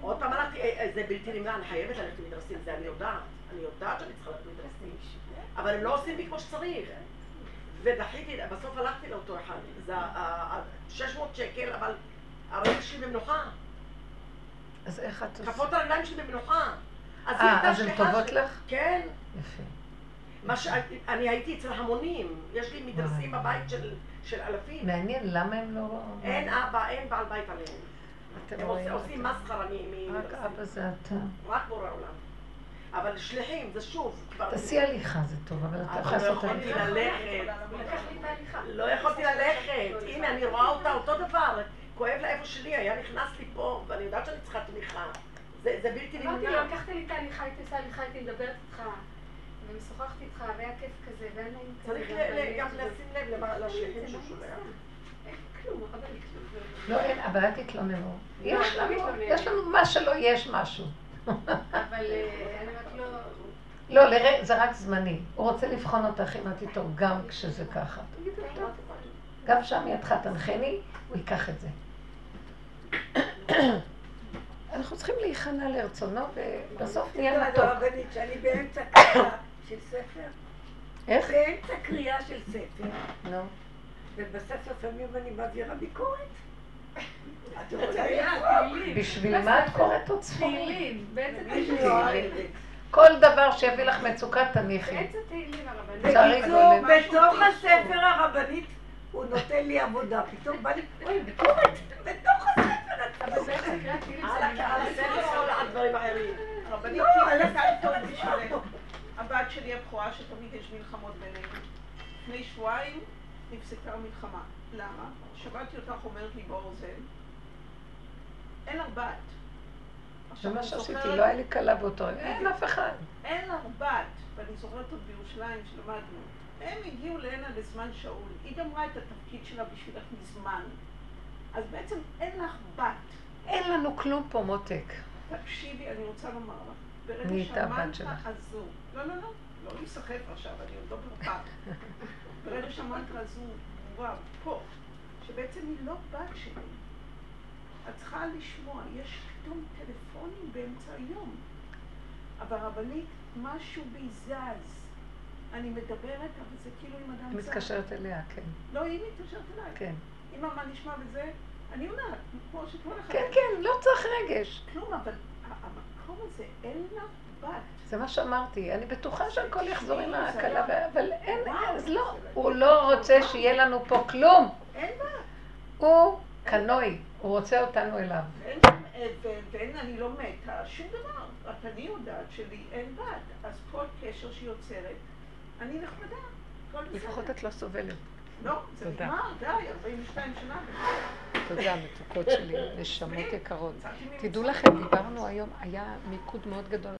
עוד פעם הלכתי, זה בלתי נמנע, אני חייבת ללכת למדרסים, זה אני יודעת. אני יודעת שאני צריכה ללכת למדרסים, אבל הם לא עושים בי כמו שצריך. ודחיתי, בסוף הלכתי לאותו אחד. זה 600 שקל, אבל הרגל שלי במנוחה. אז איך את... כפות הרגליים שלי במנוחה. אז הן טובות לך? כן. יפה. אני הייתי אצל המונים, יש לי מדרסים בבית של אלפים. מעניין, למה הם לא... אין אבא, אין בעל בית עליהם. הם עושים מסחרה ממדרסים. רק אבא זה אתה. רק בורא עולם. אבל שליחים, זה שוב. תעשי הליכה, זה טוב, אבל אתה יכול לעשות הליכה. לא יכולתי ללכת. הנה, אני רואה אותה אותו דבר. כואב לה איפה שלי, היה נכנס לי פה, ואני יודעת שאני צריכה תמיכה. זה בלתי נמנע. אמרתי לו, לקחת לי את ההליכה, הייתי עושה הליכה, הייתי מדברת איתך. ומשוחחתי איתך, והיה כיף כזה, והיה נעים כזה. צריך גם לשים לב לשליחים שהוא שולח. כלום, אבל אין כלום. לא, אין, אבל אל תתלוננו. יש לנו מה שלא יש משהו. אבל אני רק לא... לא, זה רק זמני. הוא רוצה לבחון אותך אם את איתו גם כשזה ככה. גם שם ידך תנחני, הוא ייקח את זה. אנחנו צריכים להיכנע לרצונו ובסוף נהיה מתוק. הרבנית, שאני באמצע קריאה של ספר. איך? באמצע קריאה של ספר. נו. ובספר פעמים אני מעבירה ביקורת. בשביל מה את קוראת עוד ספרים? כל דבר שיביא לך מצוקה תניחי. בקיצור, בתוך הספר הרבנית הוא נותן לי עבודה, פתאום בא לי, אוי, ביקורת, בתוך הספר את תניחי. על הספר או על דברים אחרים? הרבנית, הבת שלי הבכורה שתמיד יש מלחמות בינינו. לפני שבועיים נפסקה המלחמה. למה? שמעתי אותך אומרת לי באוזן, אין לך בת. זה מה שעשיתי, לא היה לי קלה באותו, אין אף אחד. אין לך בת, ואני זוכרת עוד בירושלים שלמדנו. הם הגיעו להנה לזמן שאול, היא גמרה את התפקיד שלה בשבילך מזמן. אז בעצם אין לך בת. אין לנו כלום פה מותק. תקשיבי, אני רוצה לומר לך. ברגע שהמנטרה הזו, לא להיסחף עכשיו, אני עוד לא ברכה. ברגע שהמנטרה הזו, פה, שבעצם היא לא בת שלי. את צריכה לשמוע, יש פתאום טלפונים באמצע היום. אבל רבנית, משהו בי זז. אני מדברת, אבל זה כאילו עם אדם זז. היא מתקשרת אליה, כן. לא, היא מתקשרת אליי. כן. אם מה נשמע וזה, אני יודעת, כמו שכל אחד... כן, כן, לא צריך רגש. כלום, אבל המקום הזה, אין לה בת. זה מה שאמרתי, אני בטוחה שהכל יחזור עם ההקלה, אבל אין, אז לא. הוא לא רוצה שיהיה לנו פה כלום. אין בה. הוא קנוי, הוא רוצה אותנו אליו. ואין, אני לא מתה, שום דבר. רק אני יודעת שלי אין בת, אז כל קשר שהיא יוצרת, אני נחמדה. לפחות את לא סובלת. לא, זה נגמר, די, 42 שנה. תודה, מתוקות שלי, נשמות יקרות. תדעו לכם, דיברנו היום, היה מיקוד מאוד גדול.